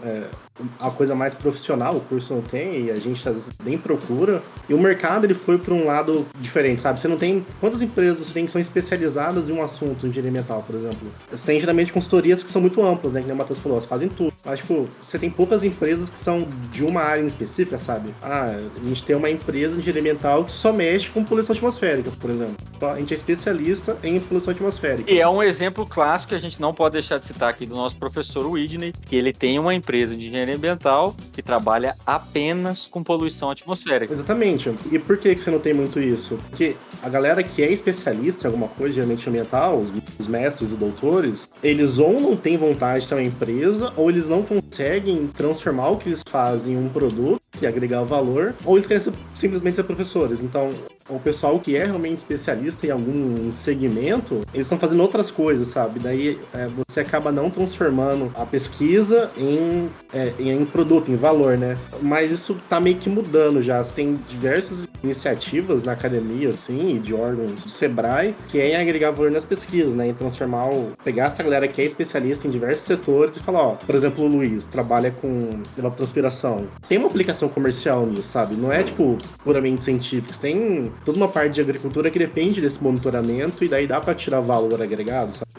a coisa mais profissional, o curso não tem e a gente nem procura. E o mercado, ele foi para um lado diferente, sabe? Você não tem... Quantas empresas você tem que são especializadas em um assunto, em engenharia ambiental, por exemplo? Você tem, geralmente, consultorias que são muito amplas, né? Que nem o Matheus falou, elas fazem tudo. Mas, tipo, você tem poucas empresas que são de uma área em específica, sabe? Ah, a gente tem uma empresa de engenharia ambiental que só mexe com poluição atmosférica, por exemplo. A gente é especialista em poluição atmosférica. E é um exemplo clássico que a gente não pode deixar de citar aqui do nosso professor Whitney, que ele tem uma empresa de engenharia ambiental que trabalha apenas com poluição atmosférica. Exatamente. E por que você não tem muito isso? Porque a galera que é especialista em alguma coisa de ambiente ambiental, os mestres e doutores, eles ou não têm vontade de ter uma empresa, ou eles não conseguem transformar o que eles fazem em um produto e agregar valor, ou eles querem simplesmente ser professores. Então, o pessoal que é realmente especialista em algum segmento, eles estão fazendo outras coisas, sabe? Daí você acaba não transformando a pesquisa em produto, em valor, né? Mas isso tá meio que mudando já. Você tem diversas iniciativas na academia, assim, e de órgãos do Sebrae, que é em agregar valor nas pesquisas, né? Em transformar, pegar essa galera que é especialista em diversos setores e falar, ó, por exemplo, o Luiz trabalha com evapotranspiração. Tem uma aplicação comercial nisso, sabe? Não é, tipo, puramente científico. Você tem toda uma parte de agricultura que depende desse monitoramento e daí dá pra tirar valor agregado, sabe?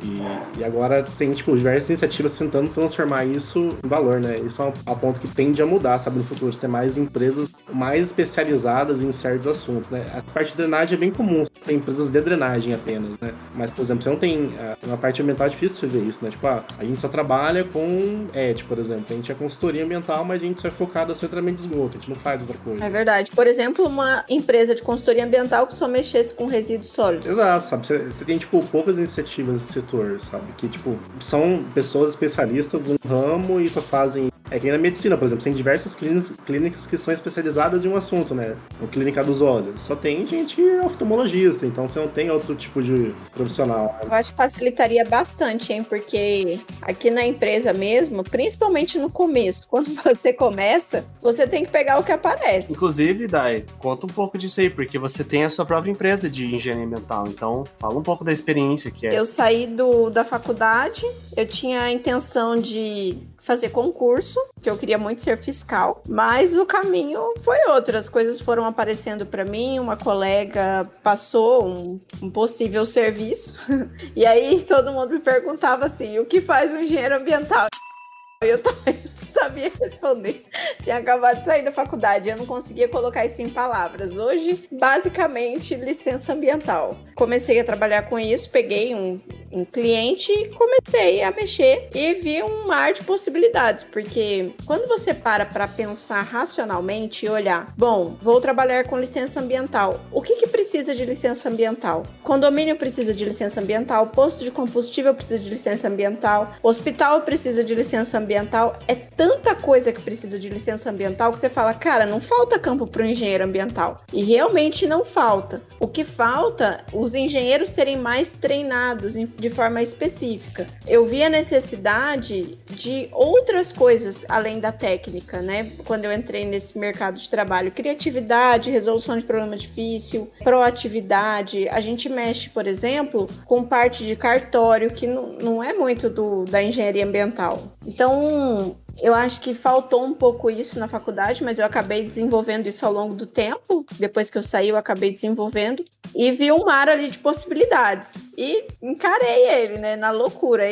E agora tem, tipo, diversas iniciativas tentando transformar isso em valor, né? Isso é um ponto que tende a mudar, sabe? No futuro, você tem mais empresas mais especializadas em certos assuntos, né? A parte de drenagem é bem comum, tem empresas de drenagem apenas, né? Mas, por exemplo, você não tem... Na parte ambiental é difícil você ver isso, né? Tipo, a gente só trabalha com ET, por exemplo. A gente é consultoria ambiental, mas a gente só é focado no tratamento de esgoto, a gente não faz outra coisa. É verdade. Por exemplo, uma empresa de consultoria ambiental que só mexesse com resíduos sólidos. Exato, sabe? Você tem, tipo, poucas iniciativas nesse setor, sabe? Que, tipo, são pessoas especialistas no ramo e só fazem... É que na medicina, por exemplo, tem diversas clínicas que são especializadas em um assunto, né? A clínica dos olhos. Só tem gente oftalmologista, então você não tem outro tipo de profissional. Eu acho que facilitaria bastante, hein? Porque aqui na empresa mesmo, principalmente no começo, quando você começa, você tem que pegar o que aparece. Inclusive, Dai, conta um pouco disso aí, porque você tem a sua própria empresa de engenharia ambiental, então fala um pouco da experiência que é. Eu saí da faculdade, eu tinha a intenção de... fazer concurso, que eu queria muito ser fiscal, mas o caminho foi outro, as coisas foram aparecendo para mim, uma colega passou um possível serviço, e aí todo mundo me perguntava assim, o que faz um engenheiro ambiental? Eu também não sabia responder, tinha acabado de sair da faculdade, eu não conseguia colocar isso em palavras. Hoje, basicamente, licença ambiental. Comecei a trabalhar com isso, peguei um cliente e comecei a mexer e vi um mar de possibilidades, porque quando você para pensar racionalmente e olhar, bom, vou trabalhar com licença ambiental, o que precisa de licença ambiental? Condomínio precisa de licença ambiental, posto de combustível precisa de licença ambiental, hospital precisa de licença ambiental, é tanta coisa que precisa de licença ambiental que você fala, cara, não falta campo para o engenheiro ambiental. E realmente não falta. O que falta, os engenheiros serem mais treinados de forma específica. Eu vi a necessidade de outras coisas além da técnica, né? Quando eu entrei nesse mercado de trabalho, criatividade, resolução de problema difícil, proatividade. A gente mexe, por exemplo, com parte de cartório, que não é muito da engenharia ambiental. Então, eu acho que faltou um pouco isso na faculdade, mas eu acabei desenvolvendo isso ao longo do tempo. Depois que eu saí, eu acabei desenvolvendo. E vi um mar ali de possibilidades. E encarei ele, né? Na loucura.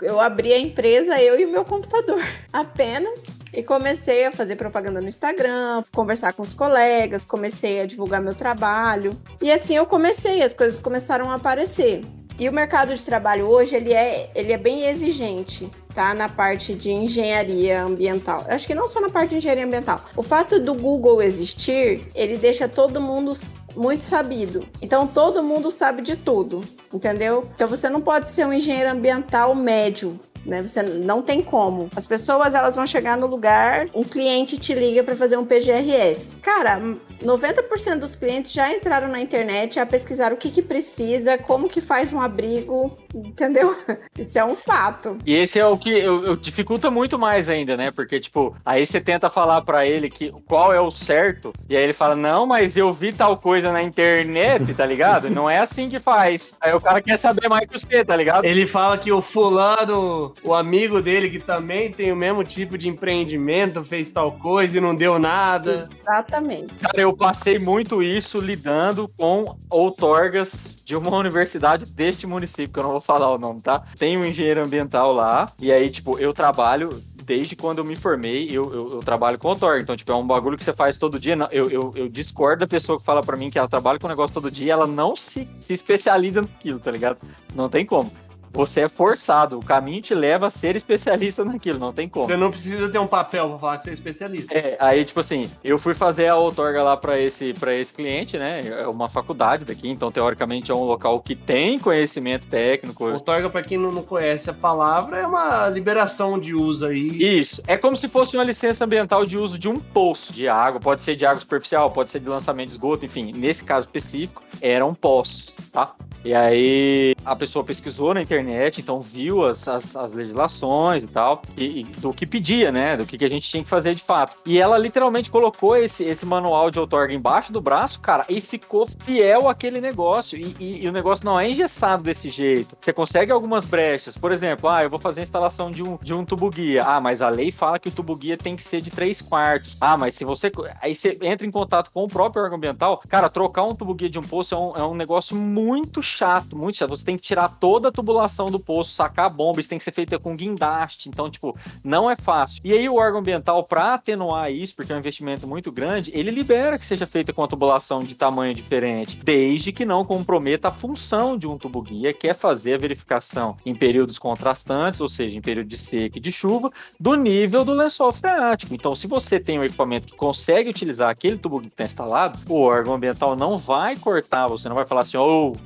Eu abri a empresa, eu e o meu computador. Apenas. E comecei a fazer propaganda no Instagram, conversar com os colegas, comecei a divulgar meu trabalho. E assim eu comecei, as coisas começaram a aparecer. E o mercado de trabalho hoje, ele é bem exigente, tá? Na parte de engenharia ambiental. Acho que não só na parte de engenharia ambiental. O fato do Google existir, ele deixa todo mundo muito sabido. Então, todo mundo sabe de tudo, entendeu? Então, você não pode ser um engenheiro ambiental médio. Né? Você não tem como. As pessoas, elas vão chegar no lugar, um cliente te liga para fazer um PGRS. Cara, 90% dos clientes já entraram na internet, já pesquisaram o que precisa, como que faz um abrigo, entendeu? Isso é um fato. E esse é o que dificulta muito mais ainda, né? Porque, tipo, aí você tenta falar pra ele que qual é o certo, e aí ele fala, não, mas eu vi tal coisa na internet, tá ligado? Não é assim que faz. Aí o cara quer saber mais que você, tá ligado? Ele fala que o fulano, o amigo dele, que também tem o mesmo tipo de empreendimento, fez tal coisa e não deu nada. Exatamente. Cara, eu passei muito isso lidando com outorgas de uma universidade deste município, que eu não vou falar o nome, tá? Tem um engenheiro ambiental lá, e aí, tipo, eu trabalho... Desde quando eu me formei, eu trabalho com outorga. Então, tipo, é um bagulho que você faz todo dia. Eu discordo da pessoa que fala pra mim que ela trabalha com o negócio todo dia e ela não se especializa naquilo, tá ligado? Não tem como. Você é forçado, o caminho te leva a ser especialista naquilo, não tem como. Você não precisa ter um papel pra falar que você é especialista. É, aí tipo assim, eu fui fazer a outorga lá pra esse cliente, né, é uma faculdade daqui, então teoricamente é um local que tem conhecimento técnico. Outorga, pra quem não conhece a palavra, é uma liberação de uso aí. Isso, é como se fosse uma licença ambiental de uso de um poço de água, pode ser de água superficial, pode ser de lançamento de esgoto, enfim, nesse caso específico, era um poço, tá? E aí a pessoa pesquisou na internet, então viu as legislações e tal, e do que pedia, né, do que a gente tinha que fazer de fato. E ela literalmente colocou esse manual de outorga embaixo do braço, cara, e ficou fiel àquele negócio, e o negócio não é engessado desse jeito. Você consegue algumas brechas, por exemplo, eu vou fazer a instalação de um tubo-guia, mas a lei fala que o tubo-guia tem que ser de 3/4, mas se você... Aí você entra em contato com o próprio órgão ambiental, cara, trocar um tubo-guia de um poço é um negócio muito chato, você tem que tirar toda a tubulação do poço, sacar a bomba, isso tem que ser feito com guindaste, então, tipo, não é fácil. E aí o órgão ambiental, pra atenuar isso, porque é um investimento muito grande, ele libera que seja feita com a tubulação de tamanho diferente, desde que não comprometa a função de um tubo-guia, que é fazer a verificação em períodos contrastantes, ou seja, em período de seca e de chuva, do nível do lençol freático. Então, se você tem um equipamento que consegue utilizar aquele tubo-guia que está instalado, o órgão ambiental não vai cortar, você não vai falar assim,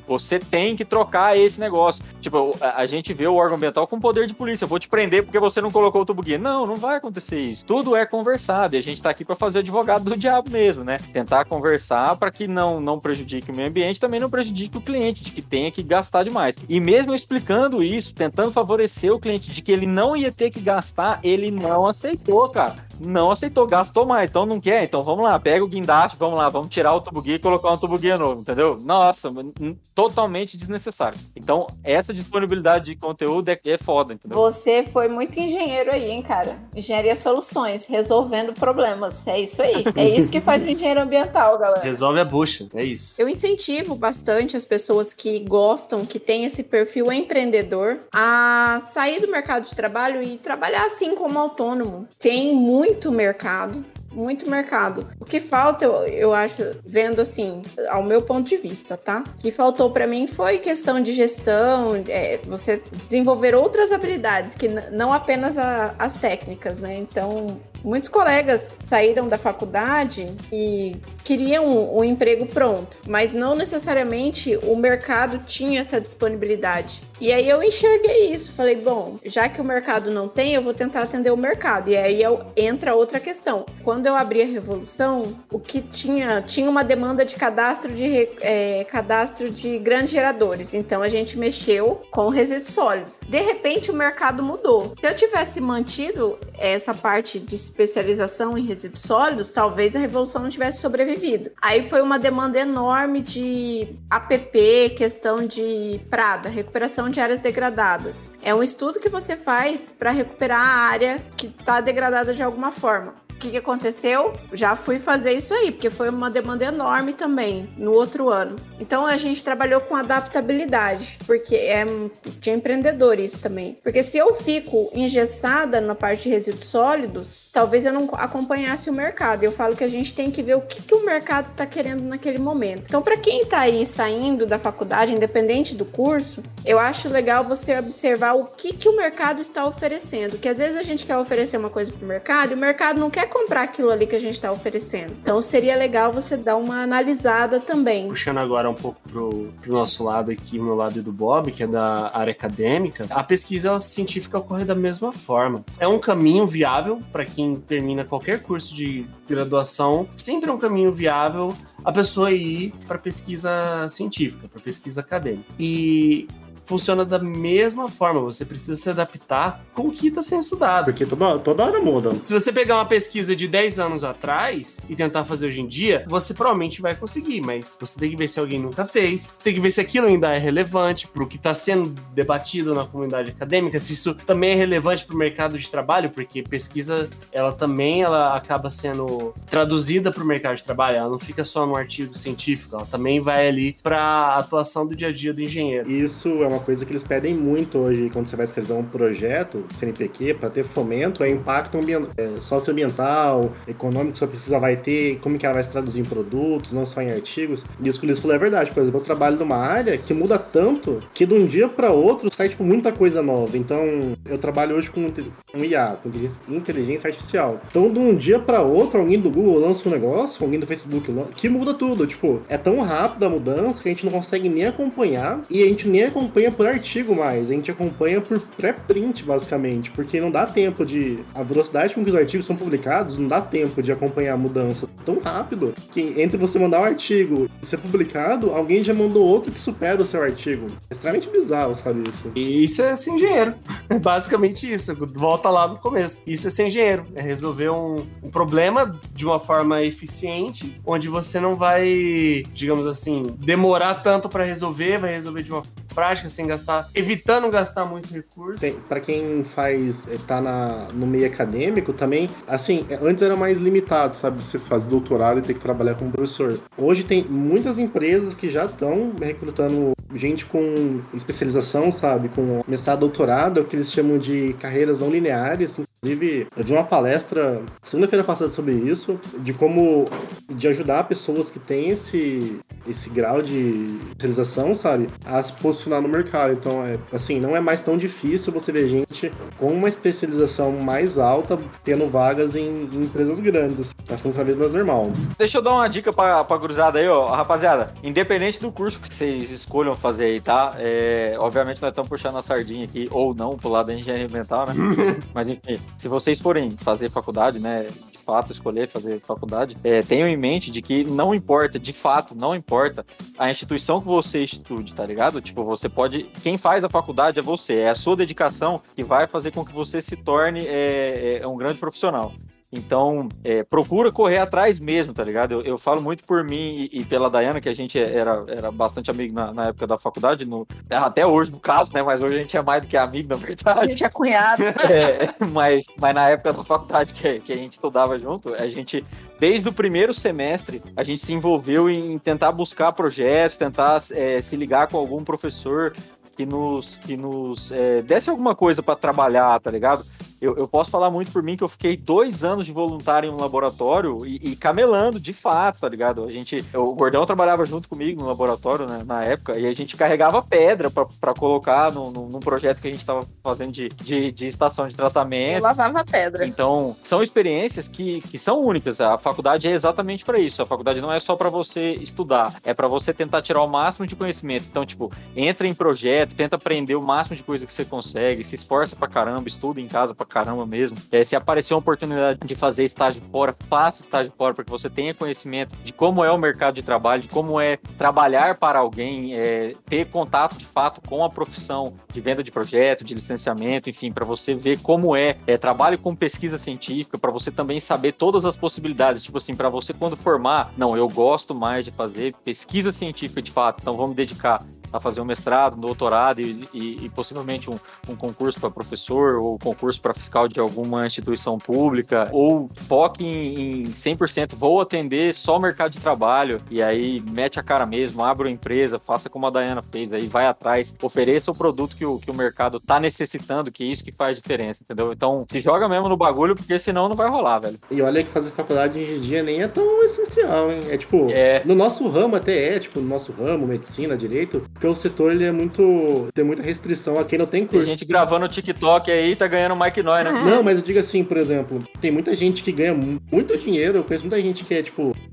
você tem que trocar esse negócio. Tipo, a gente vê o órgão ambiental com poder de polícia. Eu vou te prender porque você não colocou o tubo-guia. Não vai acontecer isso. Tudo é conversado. E a gente tá aqui pra fazer advogado do diabo mesmo, né? Tentar conversar pra que não prejudique o meio ambiente, também não prejudique o cliente, de que tenha que gastar demais. E mesmo explicando isso, tentando favorecer o cliente de que ele não ia ter que gastar, ele não aceitou, cara. Não aceitou, gastou mais, então não quer. Então vamos lá, pega o guindaste, vamos tirar o tubo-guia e colocar um tubo-guia novo, entendeu? Nossa, totalmente desnecessário. Então, essa disponibilidade de conteúdo é foda, entendeu? Você foi muito engenheiro aí, hein, cara? Engenharia soluções, resolvendo problemas, é isso aí. É isso que faz o engenheiro ambiental, galera. Resolve a bucha, é isso. Eu incentivo bastante as pessoas que gostam, que têm esse perfil empreendedor, a sair do mercado de trabalho e trabalhar assim como autônomo. Tem muito mercado. O que falta, eu acho, vendo assim, ao meu ponto de vista, tá? O que faltou pra mim foi questão de gestão, você desenvolver outras habilidades, que não apenas as técnicas, né? Então, muitos colegas saíram da faculdade e queriam um emprego pronto, mas não necessariamente o mercado tinha essa disponibilidade. E aí eu enxerguei isso, falei, bom, já que o mercado não tem, eu vou tentar atender o mercado. E aí entra outra questão. Quando eu abri a Revolução, o que tinha uma demanda de cadastro de grandes geradores. Então a gente mexeu com resíduos sólidos. De repente o mercado mudou. Se eu tivesse mantido essa parte de especialização em resíduos sólidos, talvez a Revolução não tivesse sobrevivido. Aí foi uma demanda enorme de APP, questão de prada, recuperação de áreas degradadas. É um estudo que você faz para recuperar a área que está degradada de alguma forma. O que aconteceu? Já fui fazer isso aí, porque foi uma demanda enorme também no outro ano. Então a gente trabalhou com adaptabilidade, porque é de empreendedor isso também. Porque se eu fico engessada na parte de resíduos sólidos, talvez eu não acompanhasse o mercado. Eu falo que a gente tem que ver o que o mercado está querendo naquele momento. Então, para quem está aí saindo da faculdade, independente do curso, eu acho legal você observar o que o mercado está oferecendo. Porque às vezes a gente quer oferecer uma coisa para o mercado e o mercado não quer comprar aquilo ali que a gente está oferecendo. Então seria legal você dar uma analisada também. Puxando agora um pouco pro nosso lado aqui, meu lado e do Bob, que é da área acadêmica, a pesquisa científica ocorre da mesma forma. É um caminho viável para quem termina qualquer curso de graduação, sempre é um caminho viável a pessoa ir para pesquisa científica, para pesquisa acadêmica. E funciona da mesma forma, você precisa se adaptar com o que está sendo estudado. Porque toda hora muda. Se você pegar uma pesquisa de 10 anos atrás e tentar fazer hoje em dia, você provavelmente vai conseguir, mas você tem que ver se alguém nunca fez, você tem que ver se aquilo ainda é relevante para o que está sendo debatido na comunidade acadêmica, se isso também é relevante para o mercado de trabalho, porque pesquisa, ela acaba sendo traduzida para o mercado de trabalho, ela não fica só no artigo científico, ela também vai ali para a atuação do dia a dia do engenheiro. Isso é uma coisa que eles pedem muito hoje quando você vai escrever um projeto, CNPq, para ter fomento, é impacto socioambiental, econômico, sua pesquisa vai ter, como que ela vai se traduzir em produtos, não só em artigos. E isso que o Luiz falou é verdade. Por exemplo, eu trabalho numa área que muda tanto que de um dia para outro sai, tipo, muita coisa nova. Então, eu trabalho hoje com um IA, com inteligência artificial. Então, de um dia para outro, alguém do Google lança um negócio, alguém do Facebook lança, que muda tudo. Tipo, é tão rápida a mudança que a gente não consegue nem acompanhar, e a gente nem acompanha por artigo mais, a gente acompanha por pré-print, basicamente, porque não dá tempo de... A velocidade com que os artigos são publicados não dá tempo de acompanhar a mudança tão rápido que entre você mandar um artigo e ser publicado, alguém já mandou outro que supera o seu artigo. É extremamente bizarro, sabe, isso? E isso é ser engenheiro. É basicamente isso. Volta lá no começo. Isso é ser engenheiro. É resolver um problema de uma forma eficiente, onde você não vai, digamos assim, demorar tanto para resolver, vai resolver de uma prática, sem gastar, evitando gastar muito recurso. Para quem faz, no meio acadêmico também, assim, antes era mais limitado, sabe, você fazer doutorado e ter que trabalhar como professor. Hoje tem muitas empresas que já estão recrutando gente com especialização, sabe, com mestrado, doutorado, é o que eles chamam de carreiras não lineares. Inclusive, eu vi uma palestra segunda-feira passada sobre isso, de como de ajudar pessoas que têm esse grau de especialização, sabe, a se posicionar no mercado. Então, assim, não é mais tão difícil você ver gente com uma especialização mais alta tendo vagas em empresas grandes. Tá ficando cada vez mais normal. Deixa eu dar uma dica pra cruzada aí, ó. Rapaziada, independente do curso que vocês escolham fazer aí, tá? Obviamente nós estamos puxando a sardinha aqui, ou não, pro lado da engenharia ambiental, né? Mas enfim, se vocês forem fazer faculdade, né, de fato, escolher fazer faculdade, tenham em mente de que não importa, de fato, não importa a instituição que você estude, tá ligado? Tipo, você pode... Quem faz a faculdade é você, é a sua dedicação que vai fazer com que você se torne um grande profissional. Então, procura correr atrás mesmo, tá ligado? Eu falo muito por mim e pela Dayana, que a gente era bastante amigo na época da faculdade, até hoje no caso, né? Mas hoje a gente é mais do que amigo, na verdade. A gente é cunhado. Mas na época da faculdade que a gente estudava junto, a gente, desde o primeiro semestre, a gente se envolveu em tentar buscar projetos, tentar se ligar com algum professor que nos desse alguma coisa para trabalhar, tá ligado? Eu posso falar muito por mim que eu fiquei 2 anos de voluntário em um laboratório e camelando, de fato, tá ligado? O Gordão trabalhava junto comigo no laboratório, né, na época, e a gente carregava pedra pra colocar num projeto que a gente tava fazendo de estação de tratamento. Eu lavava pedra. Então, são experiências que são únicas. A faculdade é exatamente pra isso. A faculdade não é só pra você estudar, é pra você tentar tirar o máximo de conhecimento. Então, tipo, entra em projeto, tenta aprender o máximo de coisa que você consegue, se esforça pra caramba, estuda em casa pra caramba mesmo. Se aparecer uma oportunidade de fazer estágio fora, faça estágio fora, para que você tenha conhecimento de como é o mercado de trabalho, de como é trabalhar para alguém, ter contato de fato com a profissão de venda de projeto, de licenciamento, enfim, para você ver como é trabalho com pesquisa científica, para você também saber todas as possibilidades, tipo assim, para você quando formar, não, eu gosto mais de fazer pesquisa científica de fato, então vou me dedicar a fazer um mestrado, um doutorado e possivelmente um concurso para professor ou concurso para fiscal de alguma instituição pública, ou foque em 100%, vou atender só o mercado de trabalho, e aí mete a cara mesmo, abre uma empresa, faça como a Dayana fez, aí vai atrás, ofereça o produto que o mercado tá necessitando, que é isso que faz diferença, entendeu? Então, se joga mesmo no bagulho, porque senão não vai rolar, velho. E olha que fazer faculdade hoje em dia nem é tão essencial, hein? É tipo, no nosso ramo até no nosso ramo, medicina, direito, porque o setor, ele é muito... Tem muita restrição a quem não tem curso. Tem gente gravando o TikTok aí, tá ganhando mais que nós, né? Não, mas eu digo assim, por exemplo, tem muita gente que ganha muito dinheiro, eu conheço muita gente que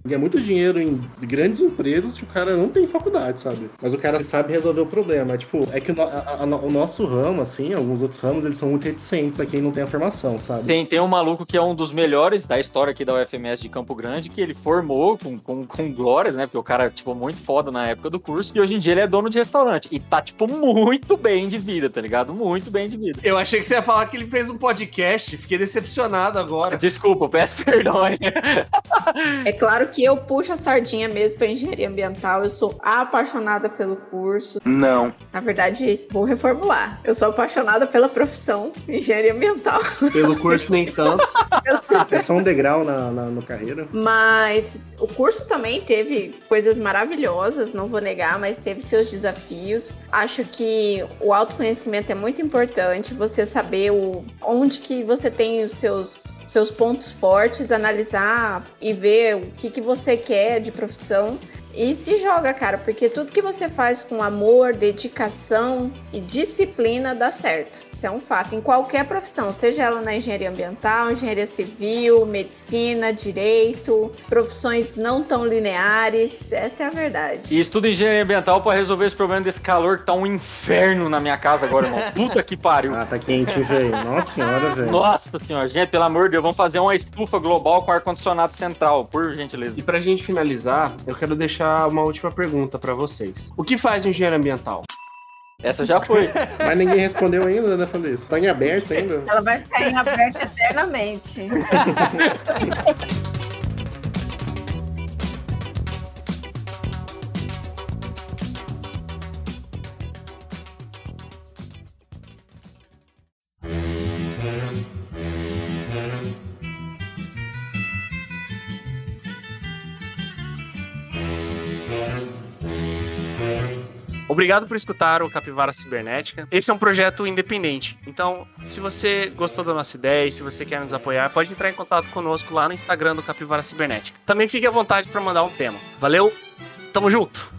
ganha muito dinheiro em grandes empresas que o cara não tem faculdade, sabe? Mas o cara sabe resolver o problema. É que o nosso ramo, assim, alguns outros ramos, eles são muito reticentes a quem não tem a formação, sabe? Tem um maluco que é um dos melhores da história aqui da UFMS de Campo Grande, que ele formou com glórias, né? Porque o cara, muito foda na época do curso, e hoje em dia ele é dono de de restaurante. E tá, tipo, muito bem de vida, tá ligado? Muito bem de vida. Eu achei que você ia falar que ele fez um podcast. Fiquei decepcionado agora. Desculpa, eu peço perdão. Hein? É claro que eu puxo a sardinha mesmo pra engenharia ambiental. Eu sou apaixonada pelo curso. Não. Na verdade, vou reformular. Eu sou apaixonada pela profissão engenharia ambiental. Pelo curso, nem tanto. É só um degrau na carreira. Mas o curso também teve coisas maravilhosas, não vou negar, mas teve seus desafios. Acho que o autoconhecimento é muito importante, você saber onde que você tem os seus pontos fortes, analisar e ver o que você quer de profissão. E se joga, cara, porque tudo que você faz com amor, dedicação e disciplina dá certo. Isso é um fato. Em qualquer profissão, seja ela na engenharia ambiental, engenharia civil, medicina, direito, profissões não tão lineares, essa é a verdade. E estudo engenharia ambiental pra resolver esse problema desse calor que tá um inferno na minha casa agora, irmão. Puta que pariu. Ah, tá quente, velho. Nossa senhora, velho. Nossa senhora, gente, pelo amor de Deus, vamos fazer uma estufa global com ar-condicionado central, por gentileza. E pra gente finalizar, eu quero deixar uma última pergunta pra vocês. O que faz um engenheiro ambiental? Essa já foi. Mas ninguém respondeu ainda, né, Fabrício? Tá em aberto ainda. Ela vai ficar em aberto eternamente. Obrigado por escutar o Capivara Cibernética. Esse é um projeto independente. Então, se você gostou da nossa ideia e se você quer nos apoiar, pode entrar em contato conosco lá no Instagram do Capivara Cibernética. Também fique à vontade para mandar um tema. Valeu, tamo junto!